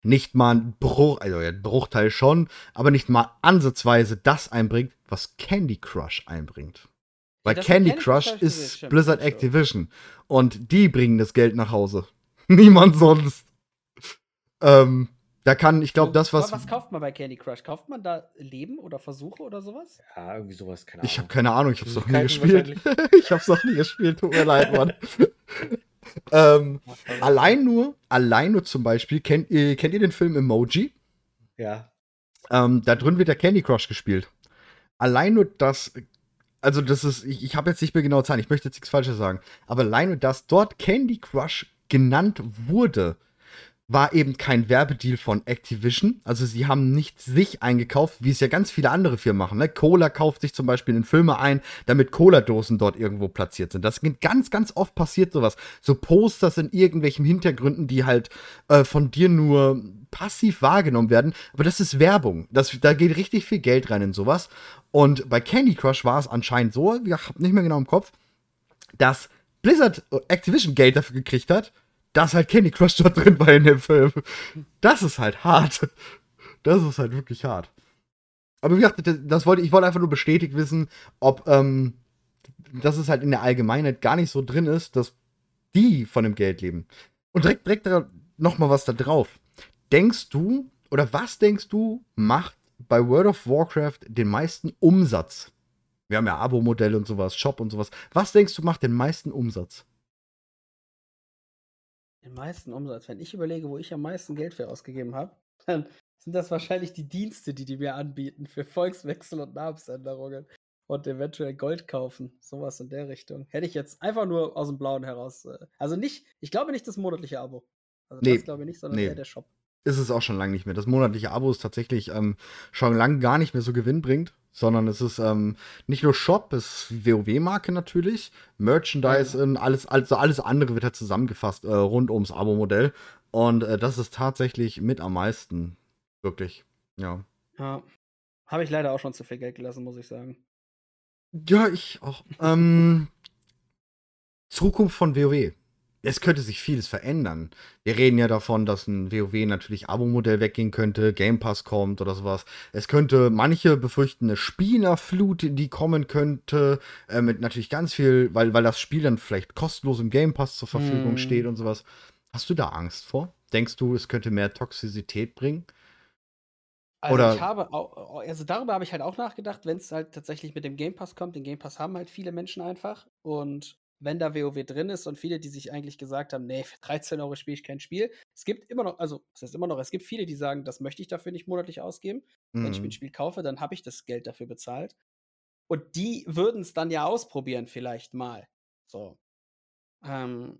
nicht mal ein Bruch, also ein Bruchteil schon, aber nicht mal ansatzweise das einbringt, was Candy Crush einbringt. Weil ja, Candy, Candy Crush, Crush ist Blizzard Activision und die bringen das Geld nach Hause. Niemand sonst. ähm. Da kann, ich glaube, das, was. Aber was kauft man bei Candy Crush? Kauft man da Leben oder Versuche oder sowas? Ja, irgendwie sowas, keine Ahnung. Ich habe keine Ahnung, ich hab's noch nie gespielt. ich hab's noch nie gespielt, tut mir leid, Mann. ähm, allein nur, allein nur zum Beispiel, kennt ihr, kennt ihr den Film Emoji? Ja. Ähm, da drin wird der Candy Crush gespielt. Allein nur das, also das ist, ich, ich habe jetzt nicht mehr genau Zahlen, ich möchte jetzt nichts Falsches sagen, aber allein nur, dass dort Candy Crush genannt wurde, war eben kein Werbedeal von Activision. Also sie haben nicht sich eingekauft, wie es ja ganz viele andere Firmen machen. Ne? Cola kauft sich zum Beispiel in Filme ein, damit Cola-Dosen dort irgendwo platziert sind. Das geht ganz, ganz oft passiert sowas. So Posters in irgendwelchen Hintergründen, die halt äh, von dir nur passiv wahrgenommen werden. Aber das ist Werbung. Das, da geht richtig viel Geld rein in sowas. Und bei Candy Crush war es anscheinend so, ich hab nicht mehr genau im Kopf, dass Blizzard Activision Geld dafür gekriegt hat, dass halt Candy Crush dort drin war in dem Film. Das ist halt hart. Das ist halt wirklich hart. Aber wie gesagt, das wollte, ich wollte einfach nur bestätigt wissen, ob, ähm, dass es halt in der Allgemeinheit gar nicht so drin ist, dass die von dem Geld leben. Und direkt, direkt noch mal was da drauf. Denkst du, oder was denkst du, macht bei World of Warcraft den meisten Umsatz? Wir haben ja Abo-Modelle und sowas, Shop und sowas. Was denkst du, macht den meisten Umsatz? Den meisten Umsatz. Wenn ich überlege, wo ich am meisten Geld für ausgegeben habe, dann sind das wahrscheinlich die Dienste, die die mir anbieten für Volkswechsel und Namensänderungen und eventuell Gold kaufen. Sowas in der Richtung. Hätte ich jetzt einfach nur aus dem Blauen heraus. Also nicht, ich glaube nicht das monatliche Abo. Also nee, das glaube ich nicht, sondern nee. eher der Shop. Ist es auch schon lange nicht mehr. Das monatliche Abo ist tatsächlich ähm, schon lange gar nicht mehr so gewinnbringend, sondern es ist ähm, nicht nur Shop, es ist WoW-Marke natürlich, Merchandise, ja. alles, also alles andere wird halt zusammengefasst äh, rund ums Abo-Modell. Und äh, das ist tatsächlich mit am meisten. Wirklich, ja. Ja, habe ich leider auch schon zu viel Geld gelassen, muss ich sagen. Ja, ich auch. ähm, Zukunft von WoW. Es könnte sich vieles verändern. Wir reden ja davon, dass ein WoW natürlich Abo-Modell weggehen könnte, Game Pass kommt oder sowas. Es könnte, manche befürchten eine Spielerflut, die kommen könnte, äh, mit natürlich ganz viel, weil, weil das Spiel dann vielleicht kostenlos im Game Pass zur Verfügung mm. steht und sowas. Hast du da Angst vor? Denkst du, es könnte mehr Toxizität bringen? Also, oder ich habe auch, also darüber habe ich halt auch nachgedacht, wenn es halt tatsächlich mit dem Game Pass kommt. Den Game Pass haben halt viele Menschen einfach und wenn da WoW drin ist und viele, die sich eigentlich gesagt haben, nee, für dreizehn Euro spiele ich kein Spiel. Es gibt immer noch, also, das heißt immer noch, es gibt viele, die sagen, das möchte ich dafür nicht monatlich ausgeben. Mhm. Wenn ich mir ein Spiel kaufe, dann habe ich das Geld dafür bezahlt. Und die würden es dann ja ausprobieren vielleicht mal. So. Ähm,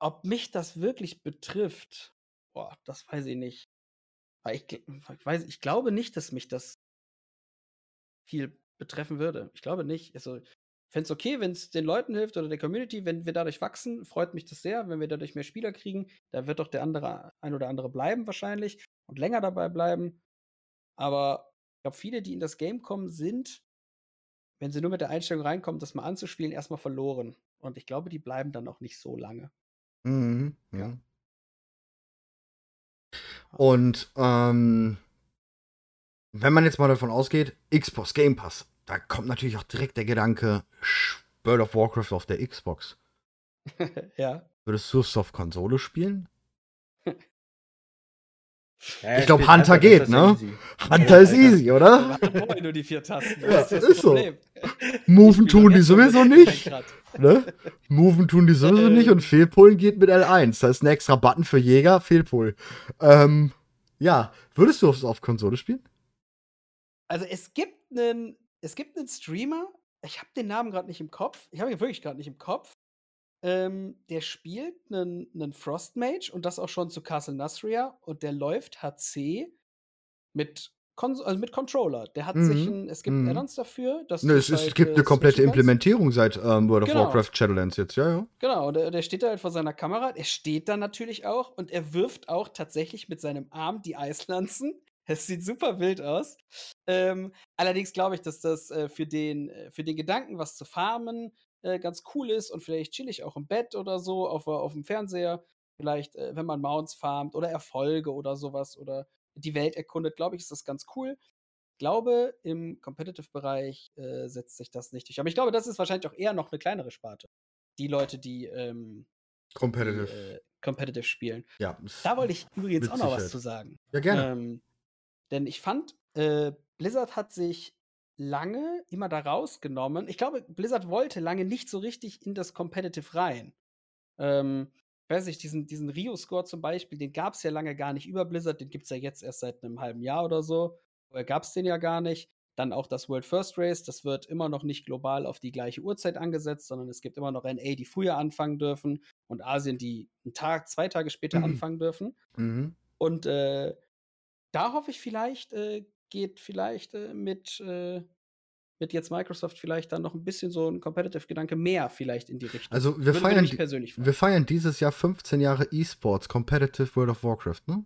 ob mich das wirklich betrifft, boah, das weiß ich nicht. Weil ich, ich, weiß, ich glaube nicht, dass mich das viel betreffen würde. Ich glaube nicht. Also, fände es okay, wenn es den Leuten hilft oder der Community, wenn wir dadurch wachsen, freut mich das sehr, wenn wir dadurch mehr Spieler kriegen, da wird doch der andere, ein oder andere bleiben wahrscheinlich und länger dabei bleiben, aber ich glaube, viele, die in das Game kommen, sind, wenn sie nur mit der Einstellung reinkommen, das mal anzuspielen, erstmal verloren und ich glaube, die bleiben dann auch nicht so lange. Mhm, ja. Und ähm, wenn man jetzt mal davon ausgeht, Xbox Game Pass, da kommt natürlich auch direkt der Gedanke, World of Warcraft auf der Xbox. Ja. Würdest du es auf Konsole spielen? Ja, ich glaube, Hunter geht, ne? Hunter ist easy, oder? Warte, nur die vier Tasten. Ja, das ist, das ist so. Moven tun die sowieso nicht. Ne? Moven tun die sowieso nicht und Fehlpullen geht mit L eins. Da ist ein extra Button für Jäger, Fehlpull. Ähm, ja, würdest du es auf Konsole spielen? Also es gibt einen Es gibt einen Streamer, ich habe den Namen gerade nicht im Kopf, ich habe ihn wirklich gerade nicht im Kopf, ähm, der spielt einen, einen Frostmage und das auch schon zu Castle Nasria und der läuft H C mit, Kon- also mit Controller. Der hat mhm. sich ein, es gibt mhm. Add-ons dafür. Dass ne, es, halt, es gibt äh, eine komplette Implementierung seit ähm, World of genau. Warcraft Shadowlands jetzt, ja, ja. Genau, und der, der steht da halt vor seiner Kamera, er steht da natürlich auch und er wirft auch tatsächlich mit seinem Arm die Eislanzen. Es sieht super wild aus. Ähm, allerdings glaube ich, dass das äh, für, den, für den Gedanken, was zu farmen, äh, ganz cool ist und vielleicht chillig auch im Bett oder so, auf, auf dem Fernseher. Vielleicht, äh, wenn man Mounts farmt oder Erfolge oder sowas oder die Welt erkundet, glaube ich, ist das ganz cool. Ich glaube, im Competitive-Bereich äh, setzt sich das nicht durch. Aber ich glaube, das ist wahrscheinlich auch eher noch eine kleinere Sparte. Die Leute, die ähm, Competitive. Die, äh, Competitive spielen. Ja, da wollte ich übrigens auch noch Sicherheit. was zu sagen. Ja, gerne. Ähm, Denn ich fand, äh, Blizzard hat sich lange immer da rausgenommen. Ich glaube, Blizzard wollte lange nicht so richtig in das Competitive rein. Ähm, ich weiß nicht, diesen, diesen Rio-Score zum Beispiel, den gab es ja lange gar nicht über Blizzard. Den gibt es ja jetzt erst seit einem halben Jahr oder so. Vorher gab es den ja gar nicht. Dann auch das World First Race. Das wird immer noch nicht global auf die gleiche Uhrzeit angesetzt, sondern es gibt immer noch N A, die früher anfangen dürfen und Asien, die einen Tag, zwei Tage später mhm. anfangen dürfen. Mhm. Und äh, da hoffe ich vielleicht, äh, geht vielleicht äh, mit, äh, mit jetzt Microsoft vielleicht dann noch ein bisschen so ein Competitive-Gedanke mehr vielleicht in die Richtung. Also wir feiern, wir feiern dieses Jahr fünfzehn Jahre E-Sports, Competitive World of Warcraft, ne?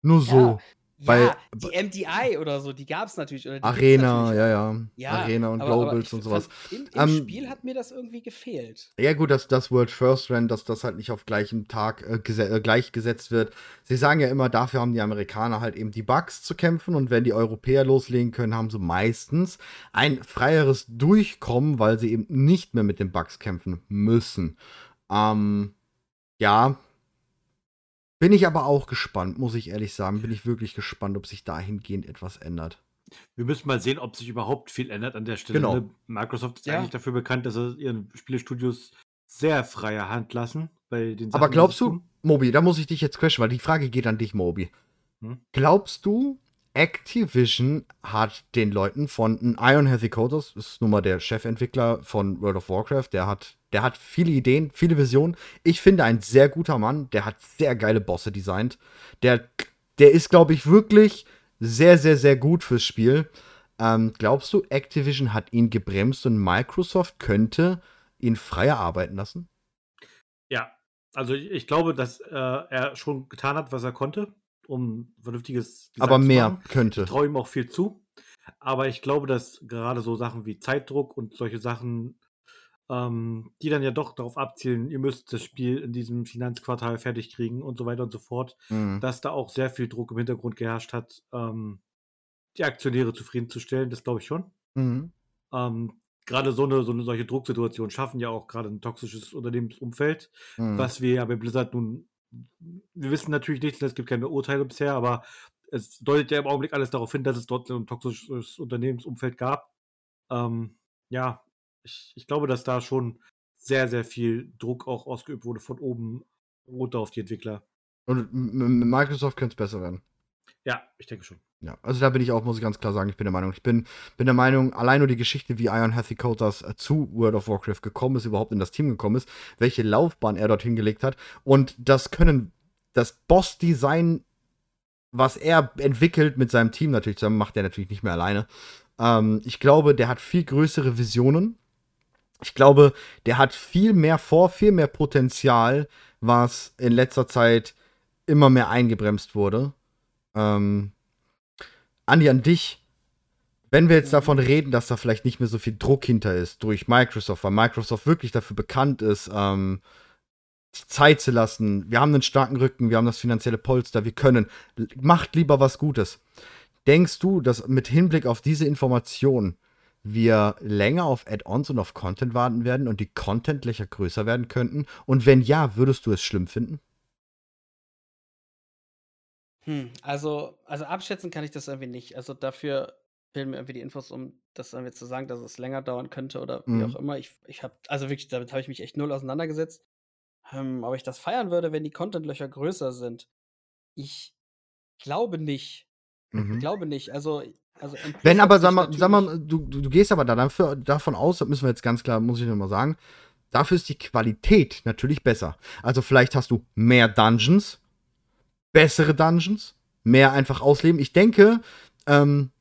Nur so. Ja, bei, ja, die M D I oder so, die gab's natürlich. Oder die Arena, natürlich, ja, ja, ja. Arena und aber, Globals aber und sowas. Im, im um, Spiel hat mir das irgendwie gefehlt. Ja gut, dass das World First Run, dass das halt nicht auf gleichem Tag äh, gese- äh, gleichgesetzt wird. Sie sagen ja immer, dafür haben die Amerikaner halt eben die Bugs zu kämpfen und wenn die Europäer loslegen können, haben sie meistens ein freieres Durchkommen, weil sie eben nicht mehr mit den Bugs kämpfen müssen. Ähm, ja, bin ich aber auch gespannt, muss ich ehrlich sagen. Bin ich wirklich gespannt, ob sich dahingehend etwas ändert. Wir müssen mal sehen, ob sich überhaupt viel ändert an der Stelle. Genau. Microsoft ist ja eigentlich dafür bekannt, dass sie ihren Spielestudios sehr freie Hand lassen. Bei den Sachen, aber glaubst du, Mobi, da muss ich dich jetzt crashen, weil die Frage geht an dich, Mobi. Hm? Glaubst du, Activision hat den Leuten von Iron Hazzikostas, das ist nun mal der Chefentwickler von World of Warcraft, der hat, der hat viele Ideen, viele Visionen. Ich finde, ein sehr guter Mann, der hat sehr geile Bosse designt. Der, der ist, glaube ich, wirklich sehr, sehr, sehr gut fürs Spiel. Ähm, glaubst du, Activision hat ihn gebremst und Microsoft könnte ihn freier arbeiten lassen? Ja, also ich, ich glaube, dass äh, er schon getan hat, was er konnte, um vernünftiges Design aber mehr zu machen. Könnte. Ich traue ihm auch viel zu. Aber ich glaube, dass gerade so Sachen wie Zeitdruck und solche Sachen, ähm, die dann ja doch darauf abzielen, ihr müsst das Spiel in diesem Finanzquartal fertig kriegen und so weiter und so fort, mhm. dass da auch sehr viel Druck im Hintergrund geherrscht hat, ähm, die Aktionäre zufriedenzustellen, das glaube ich schon. Mhm. Ähm, gerade so eine, so eine solche Drucksituation schaffen ja auch gerade ein toxisches Unternehmensumfeld, mhm. was wir ja bei Blizzard nun, wir wissen natürlich nichts, es gibt keine Urteile bisher, aber es deutet ja im Augenblick alles darauf hin, dass es dort ein toxisches Unternehmensumfeld gab. Ähm, ja, ich, ich glaube, dass da schon sehr, sehr viel Druck auch ausgeübt wurde von oben runter auf die Entwickler. Und Microsoft könnte es besser werden. Ja, ich denke schon. Ja, also da bin ich auch, muss ich ganz klar sagen, ich bin der Meinung, ich bin, bin der Meinung, allein nur die Geschichte, wie Iron Hazzikostas zu World of Warcraft gekommen ist, überhaupt in das Team gekommen ist, welche Laufbahn er dorthin gelegt hat und das können, das Boss-Design, was er entwickelt mit seinem Team natürlich zusammen, macht er natürlich nicht mehr alleine. Ähm, ich glaube, der hat viel größere Visionen. Ich glaube, der hat viel mehr vor, viel mehr Potenzial, was in letzter Zeit immer mehr eingebremst wurde. Ähm, Andi, an dich. Wenn wir jetzt davon reden, dass da vielleicht nicht mehr so viel Druck hinter ist durch Microsoft, weil Microsoft wirklich dafür bekannt ist, ähm, Zeit zu lassen, wir haben einen starken Rücken, wir haben das finanzielle Polster, wir können, macht lieber was Gutes. Denkst du, dass mit Hinblick auf diese Information wir länger auf Add-ons und auf Content warten werden und die Content-Löcher größer werden könnten? Und wenn ja, würdest du es schlimm finden? Hm, also, also abschätzen kann ich das irgendwie nicht. Also dafür fehlen mir irgendwie die Infos, um das irgendwie zu sagen, dass es länger dauern könnte oder mhm. wie auch immer. Ich, ich hab, also wirklich, damit habe ich mich echt null auseinandergesetzt. Ähm, ob ich das feiern würde, wenn die Content-Löcher größer sind? Ich glaube nicht. Mhm. Ich glaube nicht. Also, also wenn aber, sag mal, sag mal du, du gehst aber da dafür, davon aus, das müssen wir jetzt ganz klar, muss ich nochmal sagen, dafür ist die Qualität natürlich besser. Also vielleicht hast du mehr Dungeons, bessere Dungeons, mehr einfach ausleben. Ich denke, ähm,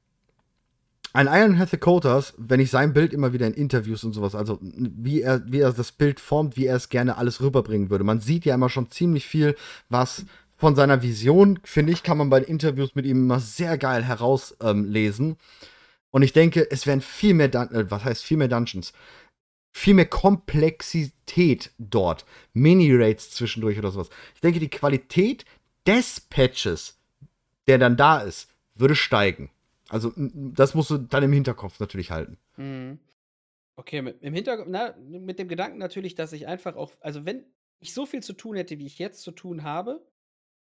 ein Iron Hazzikostas, wenn ich sein Bild immer wieder in Interviews und sowas, also wie er, wie er das Bild formt, wie er es gerne alles rüberbringen würde. Man sieht ja immer schon ziemlich viel, was von seiner Vision, finde ich, kann man bei den Interviews mit ihm immer sehr geil herauslesen. Ähm, und ich denke, es werden viel mehr, Dun- äh, was heißt viel mehr Dungeons, viel mehr Komplexität dort, Mini-Raids zwischendurch oder sowas. Ich denke, die Qualität des Patches, der dann da ist, würde steigen. Also, das musst du dann im Hinterkopf natürlich halten. Mhm. Okay, mit, im Hinterkopf, na, mit dem Gedanken natürlich, dass ich einfach auch, also wenn ich so viel zu tun hätte, wie ich jetzt zu tun habe,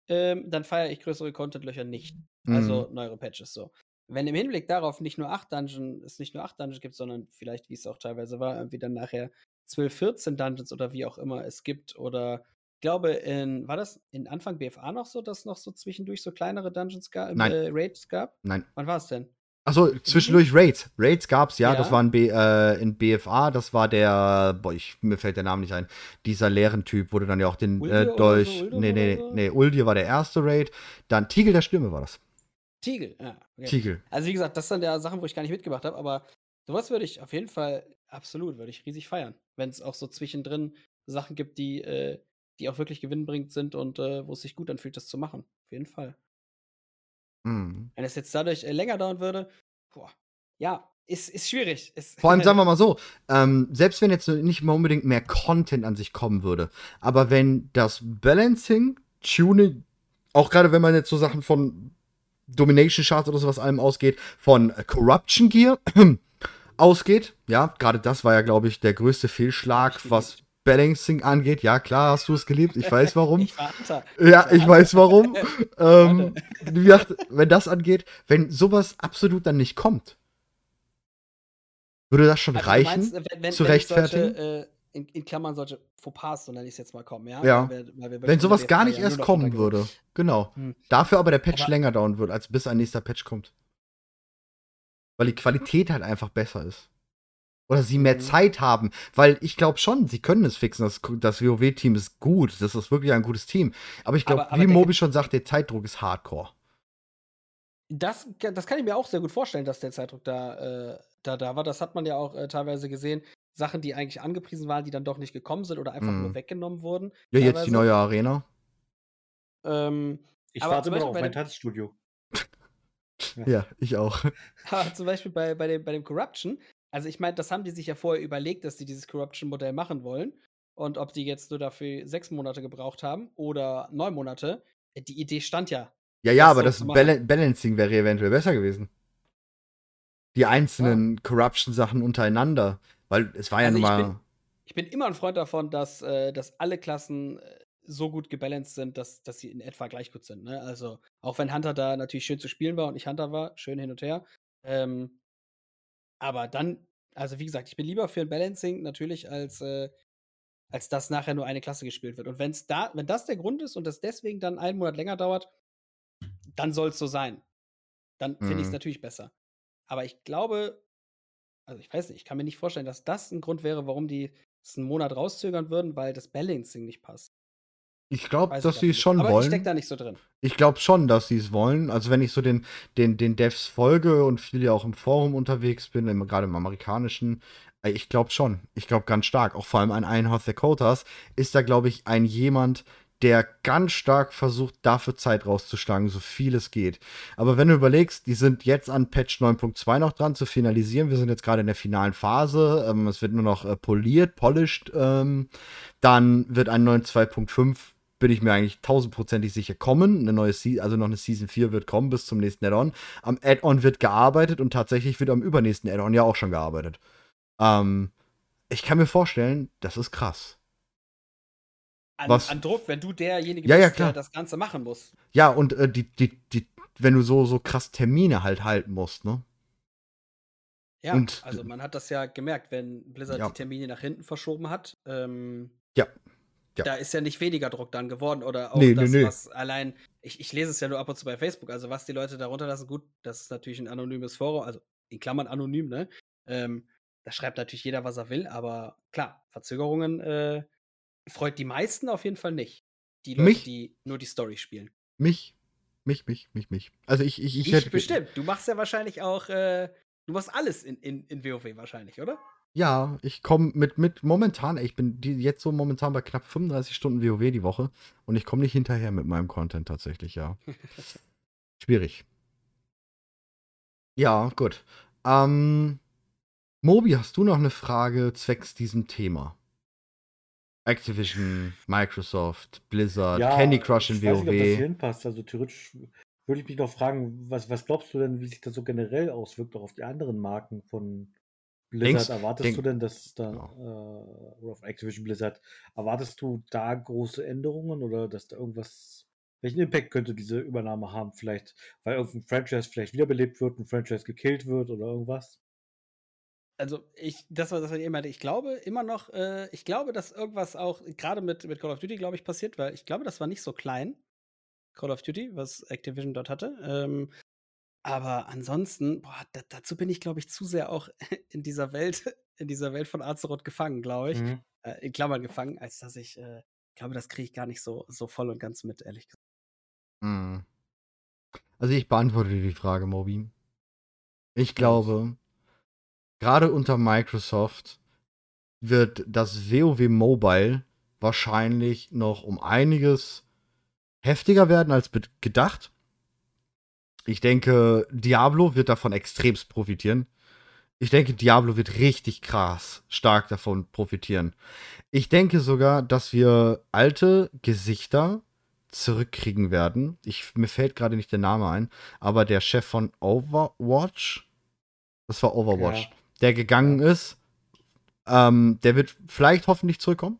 ähm, dann feiere ich größere Content-Löcher nicht. Mhm. Also neuere Patches so. Wenn im Hinblick darauf nicht nur acht Dungeons, es nicht nur acht Dungeons gibt, sondern vielleicht, wie es auch teilweise war, irgendwie dann nachher zwölf, vierzehn Dungeons oder wie auch immer es gibt oder ich glaube, in, war das in Anfang B F A noch so, dass es noch so zwischendurch so kleinere Dungeons gab, äh, Raids gab? Nein. Wann war es denn? Achso, zwischendurch Raids. Raids gab's, ja, ja. Das war in, B, äh, in B F A, das war der, boah, ich, mir fällt der Name nicht ein, dieser leeren Typ, wurde dann ja auch den äh, Dolch, so, nee, nee, so? nee, Uldir war der erste Raid, dann Tiegel der Stimme war das. Tiegel, ja. Okay. Tiegel. Also wie gesagt, das sind ja Sachen, wo ich gar nicht mitgemacht habe, aber sowas würde ich auf jeden Fall, absolut, würde ich riesig feiern, wenn es auch so zwischendrin Sachen gibt, die, äh, die auch wirklich gewinnbringend sind und äh, wo es sich gut anfühlt, das zu machen. Auf jeden Fall. Mm. Wenn es jetzt dadurch äh, länger dauern würde, boah, ja, ist, ist schwierig. Ist Vor allem, sagen wir mal so, ähm, selbst wenn jetzt nicht mal unbedingt mehr Content an sich kommen würde, aber wenn das Balancing, Tuning, auch gerade wenn man jetzt so Sachen von Domination Shards oder sowas allem ausgeht, von Corruption Gear ausgeht, ja, gerade das war ja, glaube ich, der größte Fehlschlag, was Balancing angeht, ja klar, hast du es geliebt, ich weiß warum. Ich war unter. Ja, ich weiß warum. ähm, wie gesagt, wenn das angeht, wenn sowas absolut dann nicht kommt, würde das schon also reichen, meinst, wenn, wenn, zu wenn rechtfertigen? Solche, äh, in, in Klammern solche Fauxpas, so nenne ich es jetzt mal, kommen, ja? ja. Weil wir, weil wir wenn sowas gar nicht ja erst kommen würde, genau. Hm. Dafür aber der Patch aber länger dauern würde, als bis ein nächster Patch kommt. Weil die Qualität halt einfach besser ist. Oder sie mehr mhm. Zeit haben, weil ich glaube schon, sie können es fixen, das, das WoW-Team ist gut, das ist wirklich ein gutes Team, aber ich glaube, wie Mobi schon sagt, der Zeitdruck ist hardcore. Das, das kann ich mir auch sehr gut vorstellen, dass der Zeitdruck da, äh, da, da war. Das hat man ja auch äh, teilweise gesehen. Sachen, die eigentlich angepriesen waren, die dann doch nicht gekommen sind oder einfach mm. nur weggenommen wurden. Ja, teilweise. Jetzt die neue Arena. Ähm, ich warte immer noch auf mein Tanzstudio. Ja. Ja, ich auch. Aber zum Beispiel bei, bei, dem, bei dem Corruption, also ich meine, das haben die sich ja vorher überlegt, dass die dieses Corruption-Modell machen wollen. Und ob die jetzt nur dafür sechs Monate gebraucht haben oder neun Monate, die Idee stand ja. Ja, ja, das aber das Bal- Balancing wäre eventuell besser gewesen. Die einzelnen ja. Corruption-Sachen untereinander. Weil es war ja also nun mal... Ich bin, ich bin immer ein Freund davon, dass, äh, dass alle Klassen so gut gebalanced sind, dass, dass sie in etwa gleich gut sind. Ne? Also auch wenn Hunter da natürlich schön zu spielen war und ich Hunter war, schön hin und her. Ähm, aber dann, also wie gesagt, ich bin lieber für ein Balancing natürlich, als, äh, als dass nachher nur eine Klasse gespielt wird. Und wenn's da, wenn das der Grund ist und das deswegen dann einen Monat länger dauert, dann soll es so sein. Dann finde mhm. ich es natürlich besser. Aber ich glaube, also ich weiß nicht, ich kann mir nicht vorstellen, dass das ein Grund wäre, warum die es einen Monat rauszögern würden, weil das Balancing nicht passt. Ich glaube, dass sie es schon wollen. Aber ich stecke da nicht so drin. Ich glaube schon, dass sie es wollen. Also wenn ich so den, den, den Devs folge und viel ja auch im Forum unterwegs bin, gerade im amerikanischen, ich glaube schon. Ich glaube ganz stark. Auch vor allem an Iron Hazzikostas ist da, glaube ich, ein jemand, der ganz stark versucht, dafür Zeit rauszuschlagen, so viel es geht. Aber wenn du überlegst, die sind jetzt an Patch neun Punkt zwei noch dran zu finalisieren, wir sind jetzt gerade in der finalen Phase, ähm, es wird nur noch äh, poliert, polished, ähm, dann wird ein neun Punkt zwei Punkt fünf, bin ich mir eigentlich tausendprozentig sicher, kommen. Eine neue Se- also noch eine Season vier wird kommen bis zum nächsten Add-on. Am Add-on wird gearbeitet und tatsächlich wird am übernächsten Add-on ja auch schon gearbeitet. Ähm, ich kann mir vorstellen, das ist krass. An, an Druck, wenn du derjenige ja, bist, ja, klar. der das Ganze machen muss. Ja, und äh, die, die, die, wenn du so, so krass Termine halt halten musst, ne? Ja, und, also man hat das ja gemerkt, wenn Blizzard ja. die Termine nach hinten verschoben hat. Ähm, ja. ja. Da ist ja nicht weniger Druck dann geworden. Oder auch nee, das, nee, nee. was allein, ich, ich lese es ja nur ab und zu bei Facebook, also was die Leute da runterlassen, gut, das ist natürlich ein anonymes Forum, also in Klammern anonym, ne? Ähm, da schreibt natürlich jeder, was er will, aber klar, Verzögerungen, äh, freut die meisten auf jeden Fall nicht. Die Leute, mich? die nur die Story spielen. Mich, mich, mich, mich, mich. Also ich, ich, ich, ich hätte bestimmt. Du machst ja wahrscheinlich auch, äh, du machst alles in, in, in WoW wahrscheinlich, oder? Ja, ich komme mit, mit momentan, ich bin die, jetzt so momentan bei knapp fünfunddreißig Stunden WoW die Woche und ich komme nicht hinterher mit meinem Content tatsächlich, ja. Schwierig. Ja, gut. Ähm, Mobi, hast du noch eine Frage zwecks diesem Thema? Activision, Microsoft, Blizzard, ja, Candy Crush in WoW. Ich weiß nicht, ob das hier hinpasst. Also theoretisch würde ich mich noch fragen, was, was glaubst du denn, wie sich das so generell auswirkt, auch auf die anderen Marken von Blizzard? Denkst, erwartest denk, du denn, dass da, ja. äh, oder auf Activision Blizzard, erwartest du da große Änderungen oder dass da irgendwas, welchen Impact könnte diese Übernahme haben? Vielleicht, weil irgendein Franchise vielleicht wiederbelebt wird, ein Franchise gekillt wird oder irgendwas? Also, ich, das war das, was ich eben meinte. Ich glaube immer noch, äh, ich glaube, dass irgendwas auch, gerade mit, mit Call of Duty, glaube ich, passiert, weil ich glaube, das war nicht so klein. Call of Duty, was Activision dort hatte. Ähm, aber ansonsten, boah, d- dazu bin ich, glaube ich, zu sehr auch in dieser Welt, in dieser Welt von Azeroth gefangen, glaube ich. Mhm. Äh, in Klammern gefangen, als dass ich, äh, glaube, das kriege ich gar nicht so, so voll und ganz mit, ehrlich gesagt. Mhm. Also, ich beantworte dir die Frage, Mobi. Ich glaube. Gerade unter Microsoft wird das WoW Mobile wahrscheinlich noch um einiges heftiger werden als gedacht. Ich denke, Diablo wird davon extremst profitieren. Ich denke, Diablo wird richtig krass stark davon profitieren. Ich denke sogar, dass wir alte Gesichter zurückkriegen werden. Ich, mir fällt gerade nicht der Name ein, aber der Chef von Overwatch, das war Overwatch, ja. der gegangen ist, ähm, der wird vielleicht hoffentlich zurückkommen.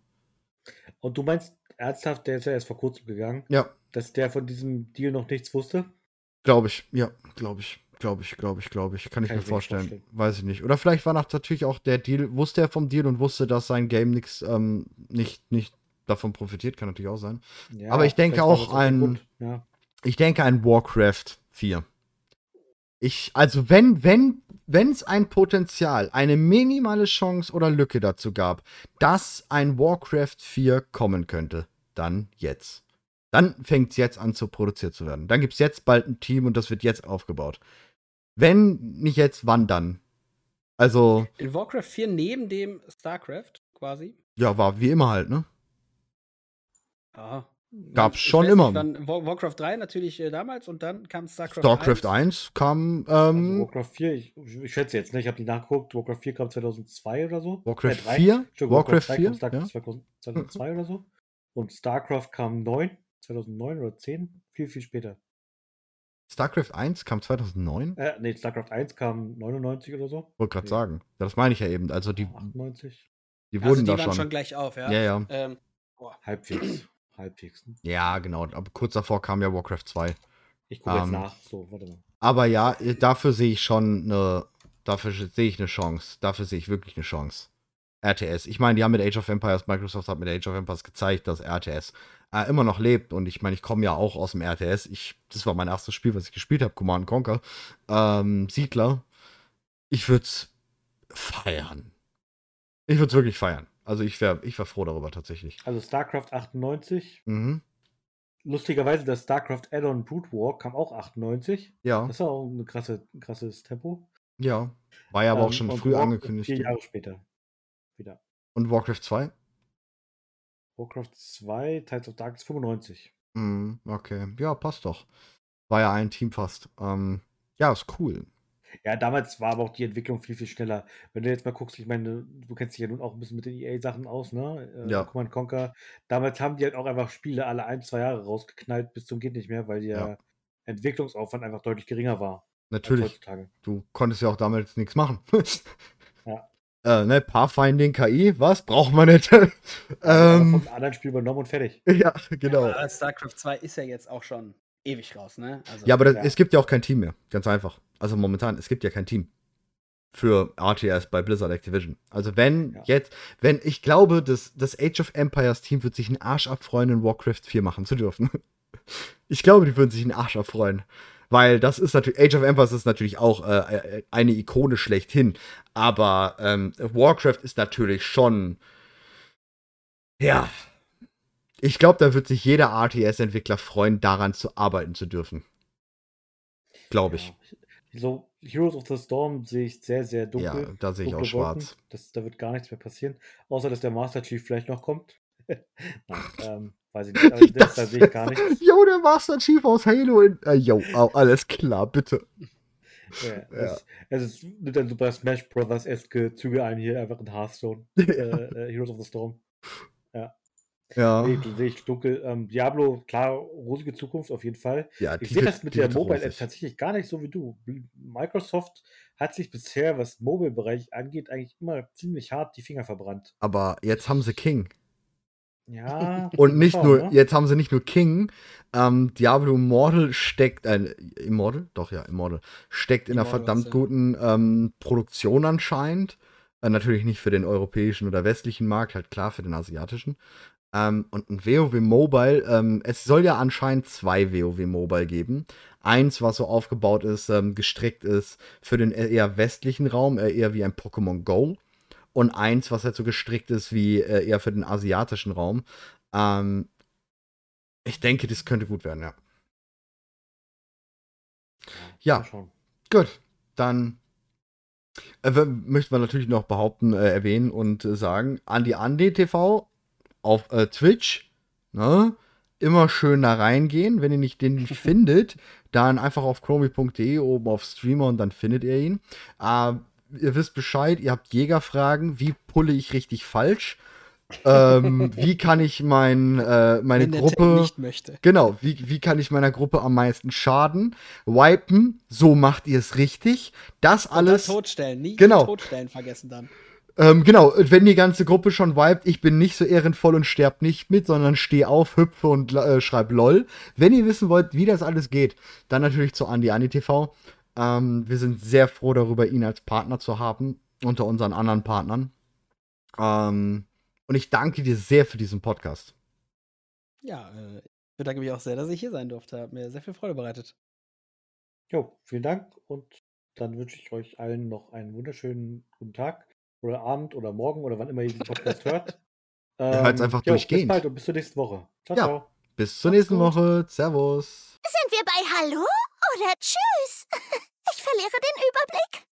Und du meinst ernsthaft, der ist ja erst vor kurzem gegangen? Ja. Dass der von diesem Deal noch nichts wusste? Glaube ich, ja, glaube ich, glaube ich, glaube ich, glaube ich. Kann, Kann ich mir vorstellen. vorstellen. Weiß ich nicht. Oder vielleicht war nach natürlich auch der Deal, wusste er vom Deal und wusste, dass sein Game nix, ähm, nicht, nicht davon profitiert. Kann natürlich auch sein. Ja, aber ich denke auch ein, ja. ich denke ein Warcraft vier. Ich, also wenn, wenn, wenn es ein Potenzial, eine minimale Chance oder Lücke dazu gab, dass ein Warcraft vier kommen könnte, dann jetzt. Dann fängt es jetzt an, zu produziert zu werden. Dann gibt es jetzt bald ein Team und das wird jetzt aufgebaut. Wenn nicht jetzt, wann dann? Also. In Warcraft vier neben dem StarCraft quasi? Ja, war wie immer halt, ne? Ah. Gab's schon immer. Dann Warcraft drei natürlich äh, damals und dann kam StarCraft eins. StarCraft eins kam. Ähm, also Warcraft vier, ich, ich schätze jetzt, ne? Ich habe nicht nachgeguckt. Warcraft vier kam zweitausendzwei oder so. Warcraft äh, vier? Warcraft, Warcraft vier? StarCraft ja. zweitausendzwei oder so. Und StarCraft kam neun, zweitausendneun oder zehn, viel, viel später. StarCraft eins kam zweitausendneun? Äh, nee, StarCraft eins kam neunundneunzig oder so. Wollte gerade nee. sagen. Das meine ich ja eben. Also die. achtundneunzig. Die wurden also die da waren schon. schon gleich auf, ja. Ja, ja. Ähm, Halbwegs. Halbwegs. Ne? Ja, genau. Aber kurz davor kam ja Warcraft zwei. Ich gucke ähm, jetzt nach. So, warte mal. Aber ja, dafür sehe ich schon eine. Dafür sehe ich eine Chance. Dafür sehe ich wirklich eine Chance. R T S. Ich meine, die haben mit Age of Empires, Microsoft hat mit Age of Empires gezeigt, dass R T S äh, immer noch lebt. Und ich meine, ich komme ja auch aus dem R T S. Ich, das war mein erstes Spiel, was ich gespielt habe, Command Conquer. Ähm, Siedler. Ich würde es feiern. Ich würde es wirklich feiern. Also ich wäre ich wär froh darüber tatsächlich. Also StarCraft achtundneunzig. Mhm. Lustigerweise, das StarCraft Add-on Brood War kam auch achtundneunzig. Ja. Das war auch ein krasse, krasses Tempo. Ja. War ja aber ähm, auch schon früh angekündigt. Vier Jahre später. Wieder. Und Warcraft zwei? Warcraft zwei, Tides of Darkness fünfundneunzig. Mm, okay, ja, passt doch. War ja ein Team fast. Ähm, ja, ist cool. Ja, damals war aber auch die Entwicklung viel, viel schneller. Wenn du jetzt mal guckst, ich meine, du kennst dich ja nun auch ein bisschen mit den E A-Sachen aus, ne? Äh, ja. Command Conquer. Damals haben die halt auch einfach Spiele alle ein, zwei Jahre rausgeknallt, bis zum geht nicht mehr, weil der ja. Entwicklungsaufwand einfach deutlich geringer war. Natürlich. Als heutzutage. Du konntest ja auch damals nichts machen. Ja. Äh, ne, Pathfinding, K I, was? Braucht man nicht. ähm, ja, vom anderen Spiel übernommen und fertig. Ja, genau. Ja, StarCraft zwei ist ja jetzt auch schon ewig raus, ne? Also, ja, aber das, ja. es gibt ja auch kein Team mehr, ganz einfach. Also momentan, es gibt ja kein Team für R T S bei Blizzard Activision. Also wenn ja. jetzt, wenn, ich glaube, das, das Age of Empires Team wird sich einen Arsch abfreuen, in Warcraft vier machen zu dürfen. Ich glaube, die würden sich einen Arsch abfreuen. Weil das ist natürlich, Age of Empires ist natürlich auch äh, eine Ikone schlechthin. Aber ähm, Warcraft ist natürlich schon, ja, ich glaube, da wird sich jeder R T S-Entwickler freuen, daran zu arbeiten zu dürfen. Glaube ich. Ja. So, Heroes of the Storm sehe ich sehr, sehr dunkel. Ja, da sehe ich auch schwarz. Das, da wird gar nichts mehr passieren. Außer, dass der Master Chief vielleicht noch kommt. Nein, ähm. Weiß ich nicht, aber das, da sehe ich gar nichts. Jo, der Master Chief aus Halo. Jo, äh, oh, alles klar, bitte. Ja, ja. Es, es nimmt ein super Smash Brothers-eske Züge ein hier, einfach in Hearthstone. Ja. Äh, Heroes of the Storm. Ja. Ja. Nee, sehe ich dunkel. Ähm, Diablo, klar, rosige Zukunft auf jeden Fall. Ja, ich sehe das mit der Mobile-App tatsächlich gar nicht so wie du. Microsoft hat sich bisher, was Mobile-Bereich angeht, eigentlich immer ziemlich hart die Finger verbrannt. Aber jetzt haben sie King. Ja. Und nicht nur, ne? Jetzt haben sie nicht nur King, ähm, Diablo Immortal steckt, äh, Immortal? Doch, ja, Immortal. Steckt in Immortal, einer verdammt guten ähm, Produktion anscheinend. Äh, natürlich nicht für den europäischen oder westlichen Markt, halt klar für den asiatischen. Ähm, und ein WoW Mobile, ähm, es soll ja anscheinend zwei WoW Mobile geben. Eins, was so aufgebaut ist, ähm, gestrickt ist für den eher westlichen Raum, äh, eher wie ein Pokémon Go. Und eins, was halt so gestrickt ist, wie äh, eher für den asiatischen Raum. Ähm, ich denke, das könnte gut werden, ja. Ja, ja. Gut. Dann äh, möchten wir natürlich noch behaupten, äh, erwähnen und äh, sagen, Andy Andy T V auf äh, Twitch, ne? Immer schön da reingehen. Wenn ihr nicht den nicht findet, dann einfach auf chromie punkt de oben auf Streamer und dann findet ihr ihn. Äh, Ihr wisst Bescheid, ihr habt Jägerfragen, wie pulle ich richtig falsch? ähm, wie kann ich mein, äh, meine Wenn der Gruppe. Tech nicht möchte. Genau, wie, wie kann ich meiner Gruppe am meisten schaden? Wipen, so macht ihr es richtig. Das alles. Und dann totstellen, nie genau. Totstellen vergessen dann. Ähm, genau, wenn die ganze Gruppe schon wiped, ich bin nicht so ehrenvoll und sterb nicht mit, sondern steh auf, hüpfe und äh, schreib LOL. Wenn ihr wissen wollt, wie das alles geht, dann natürlich zu Andy Andy T V. Ähm, wir sind sehr froh darüber, ihn als Partner zu haben, unter unseren anderen Partnern. Ähm, und ich danke dir sehr für diesen Podcast. Ja, äh, ich bedanke mich auch sehr, dass ich hier sein durfte. Hat mir sehr viel Freude bereitet. Jo, vielen Dank und dann wünsche ich euch allen noch einen wunderschönen guten Tag oder Abend oder Morgen oder wann immer ihr diesen Podcast hört. Ähm, Hört es einfach jo, durchgehend. Bis bald und bis zur nächsten Woche. Ciao, ja. Ciao. Bis zur Macht's nächsten gut. Woche. Servus. Sind wir bei Hallo oder Tschüss? Ich verliere den Überblick.